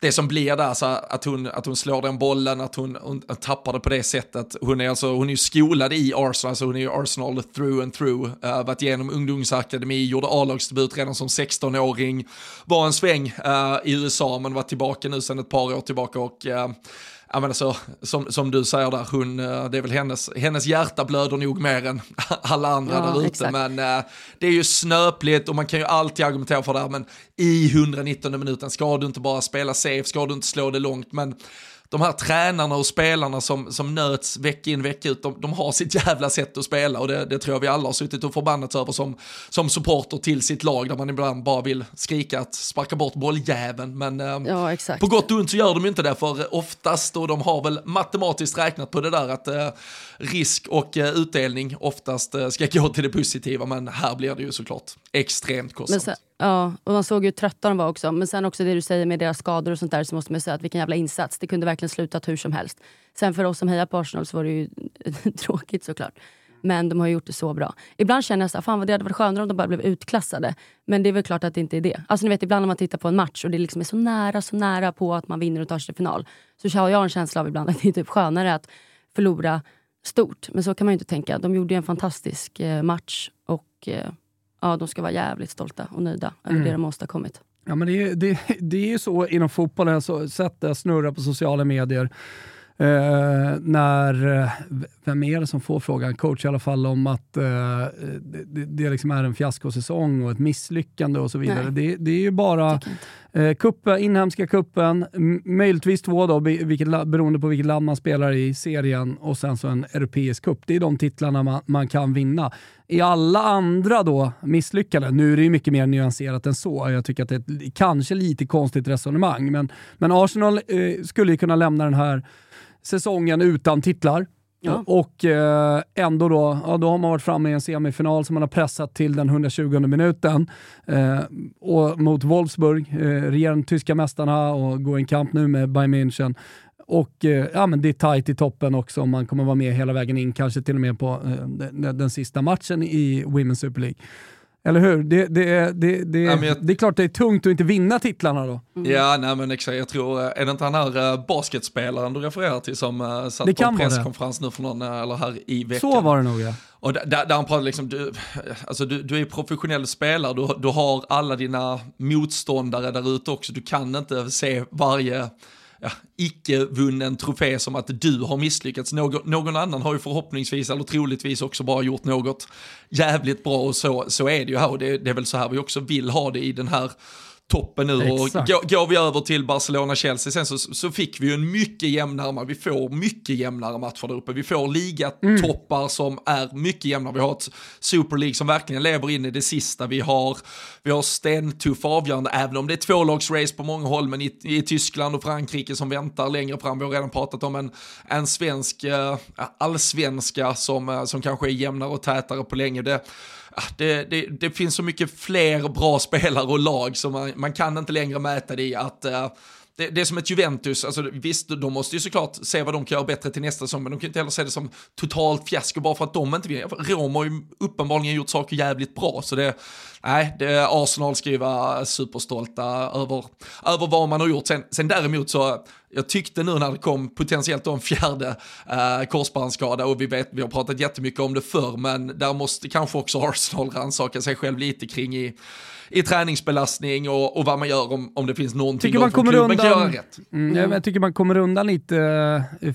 det som blir där, så att, hon, att hon slår den bollen, att hon, hon tappar det på det sättet. Hon är, alltså, hon är ju skolad i Arsenal, alltså hon är ju Arsenal through and through. Uh, varit igenom ungdomsakademi, gjorde A-lagsdebut redan som sexton-åring. Var en sväng uh, i U S A, men var tillbaka nu sedan ett par år tillbaka och... Uh, Ja, men alltså, som, som du säger där, hon, det är väl hennes, hennes hjärta blöder nog mer än alla andra ja, där ute. Exakt. Men äh, det är ju snöpligt och man kan ju alltid argumentera för det här, men i hundranittonde minuten ska du inte bara spela safe, ska du inte slå det långt, men de här tränarna och spelarna som, som nöts vecka in vecka ut, de, de har sitt jävla sätt att spela, och det, det tror jag vi alla har suttit och förbannats över som, som supporter till sitt lag, där man ibland bara vill skrika att sparka bort bolljäveln, men ja, exakt. På gott och ont så gör de inte det, för oftast, och de har väl matematiskt räknat på det där att eh, risk och eh, utdelning oftast eh, ska gå till det positiva, men här blir det ju såklart extremt kostsamt. Men så- Ja, och man såg ju hur trötta de var också. Men sen också det du säger med deras skador och sånt där, så måste man säga att vilken jävla insats. Det kunde verkligen egentligen slutat hur som helst. Sen för oss som hejar på Arsenal så var det ju tråkigt såklart. Men de har gjort det så bra. Ibland känner jag så här, fan vad det hade varit skönare om de bara blev utklassade. Men det är väl klart att det inte är det. Alltså ni vet, ibland när man tittar på en match och det liksom är så nära, så nära på att man vinner och tar sig till final. Så har jag en känsla av ibland att det är typ skönare att förlora stort. Men så kan man ju inte tänka. De gjorde ju en fantastisk eh, match och eh, ja, de ska vara jävligt stolta och nöjda över mm. det de åstadkommit. Ja, men det är, det, det är ju så inom fotbollen, så sätter snurra på sociala medier. Eh, när, vem är det som får frågan? Coach i alla fall om att eh, det, det liksom är en fiaskosäsong och ett misslyckande och så vidare. Det, det är ju bara eh, kuppen, inhemska kuppen, m- möjligtvis två då, vilket, beroende på vilket land man spelar i serien, och sen så en europeisk kupp. Det är de titlarna man, man kan vinna. I alla andra då misslyckade, nu är det ju mycket mer nyanserat än så. Jag tycker att det är ett, kanske lite konstigt resonemang, men, men Arsenal eh, skulle ju kunna lämna den här säsongen utan titlar. Ja. Och eh, ändå då, ja, då har man varit framme i en semifinal som man har pressat till den hundratjugonde minuten eh, och mot Wolfsburg, eh, regerande tyska mästarna, och går i en kamp nu med Bayern München. Och eh, ja, men det är tajt i toppen också, om man kommer vara med hela vägen in, kanske till och med på eh, den, den sista matchen i Women's Super League. Eller hur? Det, det, det, det, ja, jag... det är klart det är tungt att inte vinna titlarna då. Mm. Ja, nej, men exakt. Jag tror, är det inte han här basketspelaren du refererar till som uh, satt det på en presskonferens nu för någon, eller här i veckan? Så var det nog, ja. Och där, där han pratar liksom, du, alltså du, du är professionell spelare, du, du har alla dina motståndare där ute också. Du kan inte se varje... Ja, icke-vunnen trofé som att du har misslyckats. Någon, någon annan har ju förhoppningsvis eller troligtvis också bara gjort något jävligt bra, och så, så är det ju här, och det, det är väl så här vi också vill ha det i den här toppen nu. Exakt. Och går, går vi över till Barcelona-Chelsea sen så, så fick vi ju en mycket jämnare match. Vi får mycket jämnare matcher där uppe. Vi får ligatoppar mm. som är mycket jämnare. Vi har ett Super League som verkligen lever in i det sista. Vi har, vi har stentuffa avgörande, även om det är tvålagsrace på många håll, men i, i Tyskland och Frankrike som väntar längre fram. Vi har redan pratat om en, en svensk äh, allsvenska som, äh, som kanske är jämnare och tätare på länge. Det Det, det, det finns så mycket fler bra spelare och lag som man, man kan inte längre mäta det i att uh, det, det är som ett Juventus, alltså, visst de måste ju såklart se vad de kan göra bättre till nästa säsong, men de kan inte heller se det som totalt fiasko bara för att de inte vinner. Roma har ju uppenbarligen gjort saker jävligt bra, så det, nej, det, Arsenal ska ju vara superstolta över, över vad man har gjort. Sen, sen däremot så jag tyckte nu när det kom potentiellt en fjärde eh, korsbandsskada, och vi vet, vi har pratat jättemycket om det förr, men där måste kanske också Arsenal rannsaka sig själv lite kring i, i träningsbelastning och, och vad man gör om, om det finns någonting man kommer undan, kan göra rätt. Mm, jag, jag tycker man kommer undan lite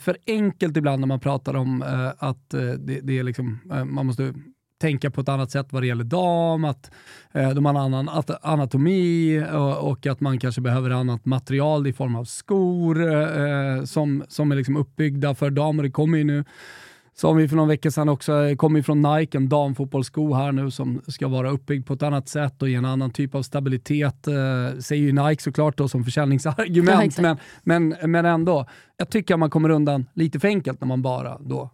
för enkelt ibland när man pratar om eh, att det, det är liksom, eh, man måste tänka på ett annat sätt vad det gäller dam, att eh, de har en annan at- anatomi och, och att man kanske behöver annat material i form av skor eh, som, som är liksom uppbyggda för damer. Det kommer ju nu, som vi för någon vecka sedan också, kommer från Nike, en damfotbollssko här nu som ska vara uppbyggd på ett annat sätt och ge en annan typ av stabilitet, eh, säger ju Nike såklart då som försäljningsargument, men, men, men ändå, jag tycker man kommer undan lite för enkelt när man bara då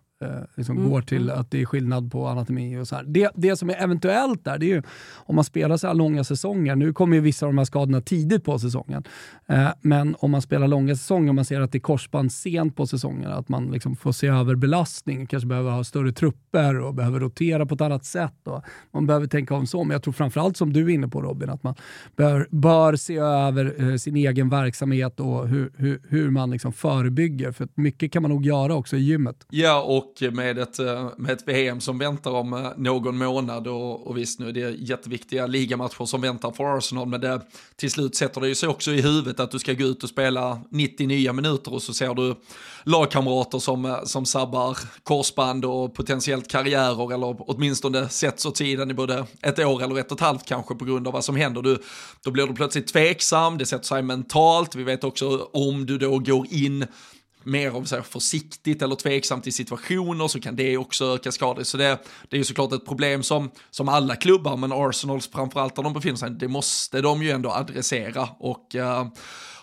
liksom mm. går till att det är skillnad på anatomi och så här. Det, det som är eventuellt där, det är ju om man spelar så här långa säsonger, nu kommer ju vissa av de här skadorna tidigt på säsongen, eh, men om man spelar långa säsonger och man ser att det är korsband sent på säsongen, att man liksom får se över belastning, kanske behöver ha större trupper och behöver rotera på ett annat sätt och man behöver tänka om så, men jag tror framförallt som du är inne på Robin, att man bör, bör se över eh, sin egen verksamhet och hur, hur, hur man liksom förebygger, för mycket kan man nog göra också i gymmet. Ja, och med ett, med ett V M som väntar om någon månad och, och visst nu det är jätteviktiga ligamatcher som väntar för Arsenal, men det, till slut sätter det ju sig också i huvudet att du ska gå ut och spela nittio nya minuter och så ser du lagkamrater som, som sabbar korsband och potentiellt karriärer, eller åtminstone sätts åt sidan i både ett år eller ett och ett halvt kanske på grund av vad som händer. Du, då blir du plötsligt tveksam, det sätter sig mentalt, vi vet också om du då går in mer av så här försiktigt eller tveksamt i situationer, så kan det också öka skador. Så det, det är ju såklart ett problem som, som alla klubbar, men Arsenals framförallt där de befinner sig, det måste de ju ändå adressera och,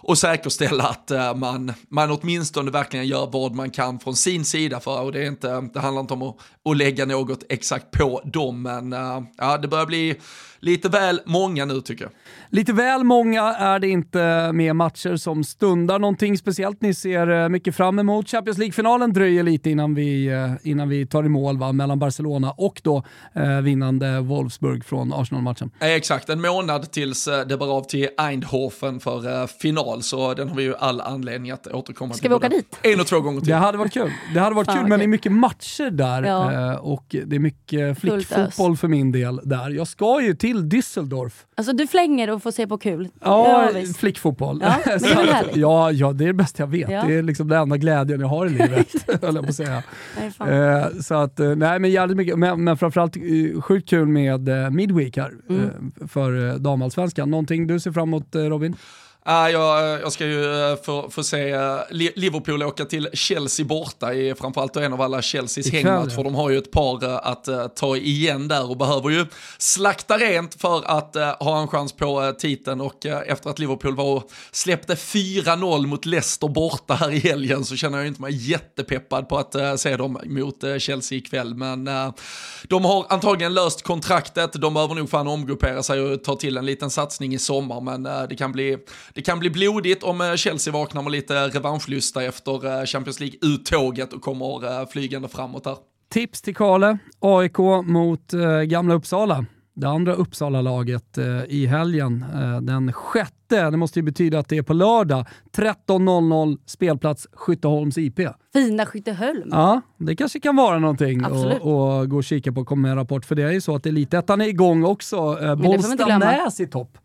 och säkerställa att man, man åtminstone verkligen gör vad man kan från sin sida för, och det, är inte, det handlar inte om att, att lägga något exakt på dem, men ja, det börjar bli lite väl många nu tycker jag. Lite väl många är det inte med matcher som stundar. Någonting speciellt ni ser mycket fram emot? Champions League-finalen dröjer lite innan vi, innan vi tar i mål, va? Mellan Barcelona och då eh, vinnande Wolfsburg från Arsenal-matchen. Exakt, en månad tills det bara av till Eindhoven för eh, final, så den har vi ju all anledning att återkomma Ska till. Ska vi åka dit? En och två gånger till. Det hade varit kul, det hade varit kul ah, okay. Men det är mycket matcher där ja. eh, och det är mycket flickfotboll för min del där. Jag ska ju till Düsseldorf. Alltså du flänger och får se på kul. Ja, ja flickfotboll. Ja, men det är ja, ja, det är det bästa jag vet. Ja. Det är liksom den enda glädjen jag har i livet. Höll jag på att säga. Nej, eh, så att, nej men jävligt mycket. Men, men framförallt sjukt kul med eh, Midweek här. Mm. Eh, för eh, Damallsvenskan. Någonting du ser fram emot, eh, Robin? Uh, jag, jag ska ju uh, få, få se uh, Liverpool åka till Chelsea borta i framförallt en av alla Chelseas hängmat, för de har ju ett par uh, att uh, ta igen där och behöver ju slakta rent för att uh, ha en chans på uh, titeln, och uh, efter att Liverpool var och släppte fyra noll mot Leicester borta här i helgen, så känner jag inte mig jättepeppad på att uh, se dem mot uh, Chelsea ikväll, men uh, de har antagligen löst kontraktet, de behöver nog fan omgruppera sig och ta till en liten satsning i sommar, men uh, det kan bli Det kan bli blodigt om Chelsea vaknar med lite revanschlusta efter Champions League-uttåget och kommer flygande framåt här. Tips till Caarle, A I K mot gamla Uppsala. Det andra Uppsala-laget i helgen, den sjätte, det måste ju betyda att det är på lördag, tretton noll noll, spelplats Skytteholms I P. Fina Skytteholm. Ja, det kanske kan vara någonting att gå och kika på och komma med en rapport, för det är ju så att Elitettan är igång också. Bollstanäs i topp.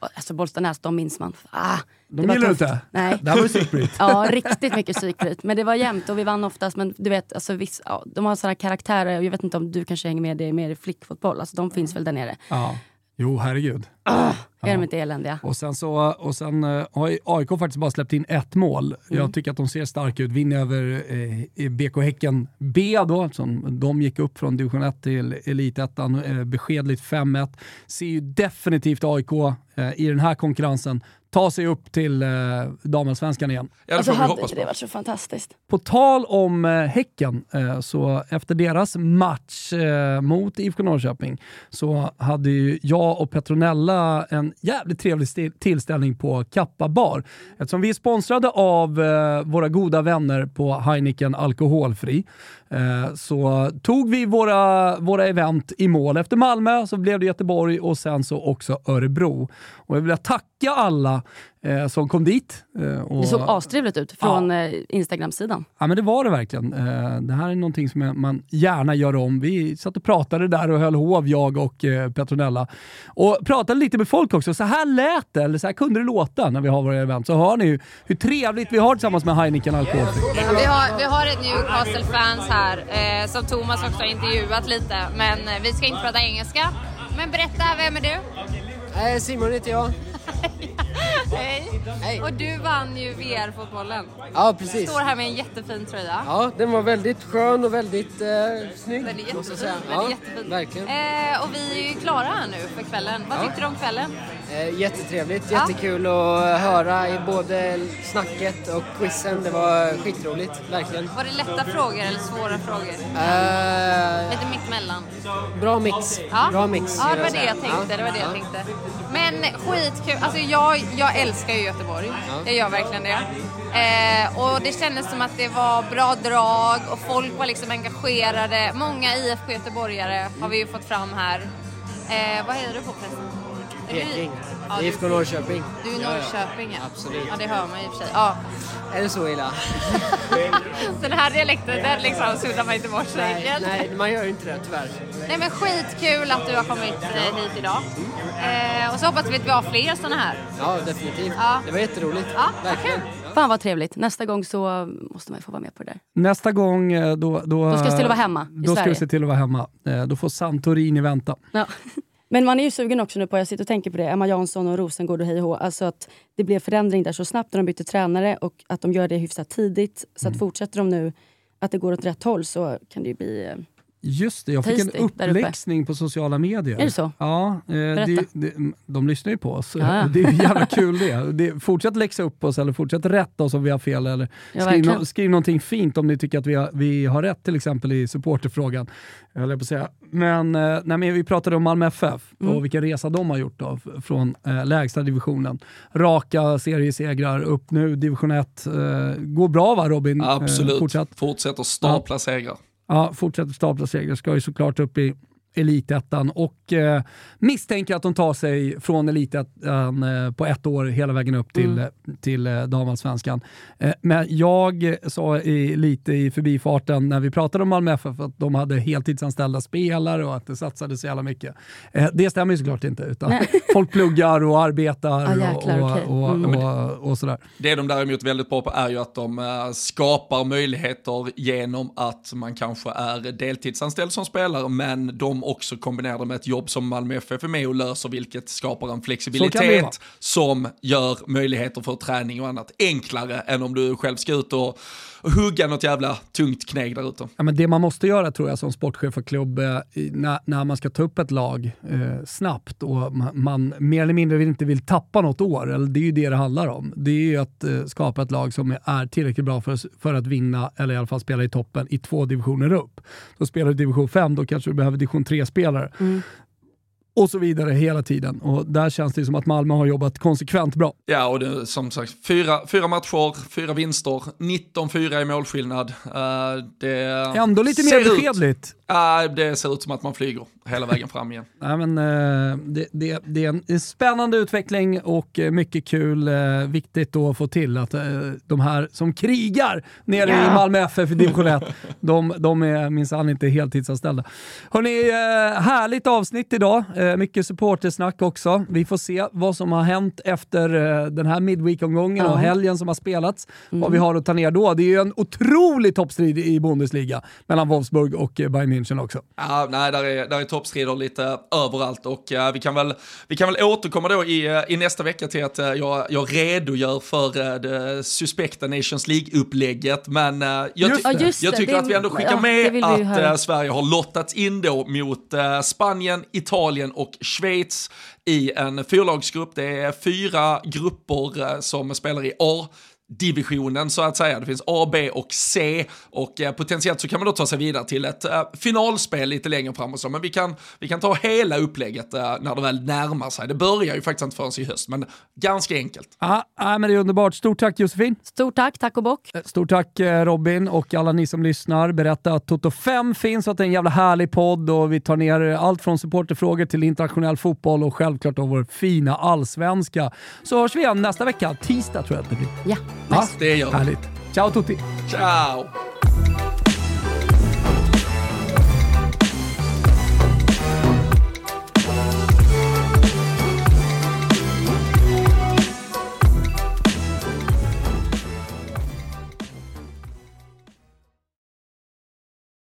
Alltså Bollstanäs, de minns man. Ah, de gillar du inte? Nej. Det här var ju psykbryt. Ja, riktigt mycket psykbryt. Men det var jämnt och vi vann oftast. Men du vet, alltså, viss, ja, de har sådana karaktärer. Jag vet inte om du kanske hänger med det mer i flickfotboll. Alltså de finns väl där nere. Ja. Jo, herregud. Ah, är de inte eländiga? Och sen, så, och sen uh, har A I K faktiskt bara släppt in ett mål. Mm. Jag tycker att de ser starka ut. Vinner över eh, B K Häcken B då. Som de gick upp från division ett till elitettan. Eh, beskedligt fem ett. Ser ju definitivt A I K eh, i den här konkurrensen ta sig upp till eh, damallsvenskan igen. Alltså hade inte det varit så fantastiskt? På tal om eh, Häcken, eh, så efter deras match eh, mot I F K Norrköping så hade ju jag och Petronella en jävligt trevlig stil- tillställning på Kappa Bar. Eftersom vi är sponsrade av eh, våra goda vänner på Heineken Alkoholfri, eh, så tog vi våra, våra event i mål. Efter Malmö så blev det Göteborg och sen så också Örebro. Och jag vill tacka alla Eh, som kom dit. Eh, och, det såg astrevligt ut från ja. eh, Instagram-sidan. Ja, men det var det verkligen. Eh, det här är någonting som jag, man gärna gör om. Vi satt och pratade där och höll hov, jag och eh, Petronella. Och pratade lite med folk också. Så här lät det, eller så här kunde det låta när vi har våra event. Så hör ni ju hur trevligt vi har tillsammans med Heineken Alkohol. Vi har, vi har ett Newcastle-fans här eh, som Thomas också har intervjuat lite. Men eh, vi ska inte prata engelska. Men berätta, vem är du? Eh, Simon heter jag. Hej. Hej. Och du vann ju V R-fotbollen. Ja, precis. Du står här med en jättefin tröja. Ja, den var väldigt skön och väldigt eh, snygg. Väldigt jättefin. Ja, jättefin. Verkligen. Eh, och vi är ju klara här nu för kvällen. Vad ja. tyckte du om kvällen? Eh, jättetrevligt, jättekul ja. att höra i både snacket och quizen. Det var skitroligt, verkligen. Var det lätta frågor eller svåra frågor? Eh... Lite mitt mellan. Bra mix. Ja, Bra mix, ja det var det jag tänkte. Ja. Det var det jag tänkte. Men skitkul. Alltså jag... Jag älskar ju Göteborg, jag gör verkligen det. Eh, och det kändes som att det var bra drag och folk var liksom engagerade. Många I F K Göteborgare har vi ju fått fram här. Eh, vad heter du på pressen? Peking. Ja, I F K Norrköping. Du är Norrköping, ja. Absolut. Ja, det hör man i och för sig. Ja. Är det så illa? Den här dialekten, den liksom suddar man inte bort sig. Nej, nej, man gör ju inte det, tyvärr. Nej, men skitkul att du har kommit hit idag. Eh, och så hoppas vi att vi har fler sådana här. Ja, definitivt. Ja. Det var jätteroligt. Ja, verkligen. Okay. Fan vad trevligt. Nästa gång så måste man ju få vara med på det där. Nästa gång då... Då, då ska vi se till att vara hemma i Sverige. Då ska vi se till att vara hemma. Då får Santorini vänta. Ja. Men man är ju sugen också nu på, jag sitter och tänker på det, Emma Jansson och Rosengård och hej och hå, alltså att det blev förändring där så snabbt när de bytte tränare och att de gör det hyfsat tidigt. Så mm. att fortsätter de nu att det går åt rätt håll så kan det ju bli... Just det, jag fick en uppläxning på sociala medier. Är det så? Ja, eh, det, det, de lyssnar ju på oss. Ah. Det är jävla kul det. det. Fortsätt läxa upp oss eller fortsätt rätta oss om vi har fel. Eller ja, skriv, no- skriv någonting fint om ni tycker att vi har, vi har rätt, till exempel i supporterfrågan. Jag höll på att säga. Men, eh, nej, men vi pratade om Malmö F F mm. och vilken resa de har gjort då, från eh, lägsta divisionen. Raka seriesegrar upp nu, division ett. Eh, går bra va Robin? Absolut, eh, fortsätt. fortsätter stapla ja. segrar. Ja, fortsätter stapla segrar. Ska ju såklart upp i elitettan och eh, misstänker att de tar sig från elitettan eh, på ett år hela vägen upp till, mm. till, till eh, Damallsvenskan. Eh, men jag sa i, lite i förbifarten när vi pratade om Malmö F F att de hade heltidsanställda spelare och att det satsade så jävla mycket. Eh, det stämmer ju såklart inte, utan folk pluggar och arbetar ah, jäklar, och, okay. och, mm. och, och, och sådär. Det de däremot väldigt bra på är ju att de eh, skapar möjligheter genom att man kanske är deltidsanställd som spelare, men de också kombinerar det med ett jobb som Malmö F F är med och löser, vilket skapar en flexibilitet som gör möjligheter för träning och annat enklare än om du själv ska ut och hugga något jävla tungt knägg där ute. Ja, men det man måste göra tror jag som sportchef och klubb när, när man ska ta upp ett lag eh, snabbt och man, man mer eller mindre inte vill tappa något år, eller det är ju det det handlar om. Det är ju att eh, skapa ett lag som är tillräckligt bra för, för att vinna eller i alla fall spela i toppen i två divisioner upp. Då spelar du division fem, då kanske du behöver division tre spelare. Mm. Och så vidare hela tiden. Och där känns det som att Malmö har jobbat konsekvent bra. Ja, och det, som sagt, fyra, fyra matcher, fyra vinster, nitton fyra i målskillnad. Uh, det Ändå lite mer beskedligt. Uh, det ser ut som att man flyger hela vägen fram igen. Nej, men, uh, det, det, det är en spännande utveckling och mycket kul. Uh, viktigt då att få till att uh, de här som krigar nere yeah. i Malmö F F i division ett, de, de är minsann inte heltidsanställda. Hörrni, uh, härligt avsnitt idag. Uh, Mycket supportersnack också. Vi får se vad som har hänt efter den här midweek-omgången och helgen som har spelats. Mm. Vad vi har att ta ner då. Det är ju en otrolig toppstrid i Bundesliga mellan Wolfsburg och Bayern München också. Ja, nej, där är, där är toppstrider lite överallt och uh, vi, kan väl, vi kan väl återkomma då i, i nästa vecka till att uh, jag, jag redogör för uh, det suspekta Nations League-upplägget. Men uh, jag, ty- ja, det. jag tycker det, att vi ändå skickar ja, med att uh, Sverige har lottats in då mot uh, Spanien, Italien och Schweiz i en fyrlagsgrupp. Det är fyra grupper som spelar i A-divisionen så att säga. Det finns A, B och C och eh, potentiellt så kan man då ta sig vidare till ett eh, finalspel lite längre fram och så. Men vi kan, vi kan ta hela upplägget eh, när det väl närmar sig. Det börjar ju faktiskt inte förrän i höst, men ganska enkelt. Ja, men det är underbart. Stort tack Josefin. Stort tack, tack och bock. Stort tack Robin och alla ni som lyssnar. Berätta att Toto fem finns och att det är en jävla härlig podd och vi tar ner allt från supporterfrågor till internationell fotboll och självklart då vår fina allsvenska. Så hörs vi igen nästa vecka. Tisdag tror jag att det blir. Ja. Nice. Ja, det gör det. Härligt. Ciao tutti. Ciao.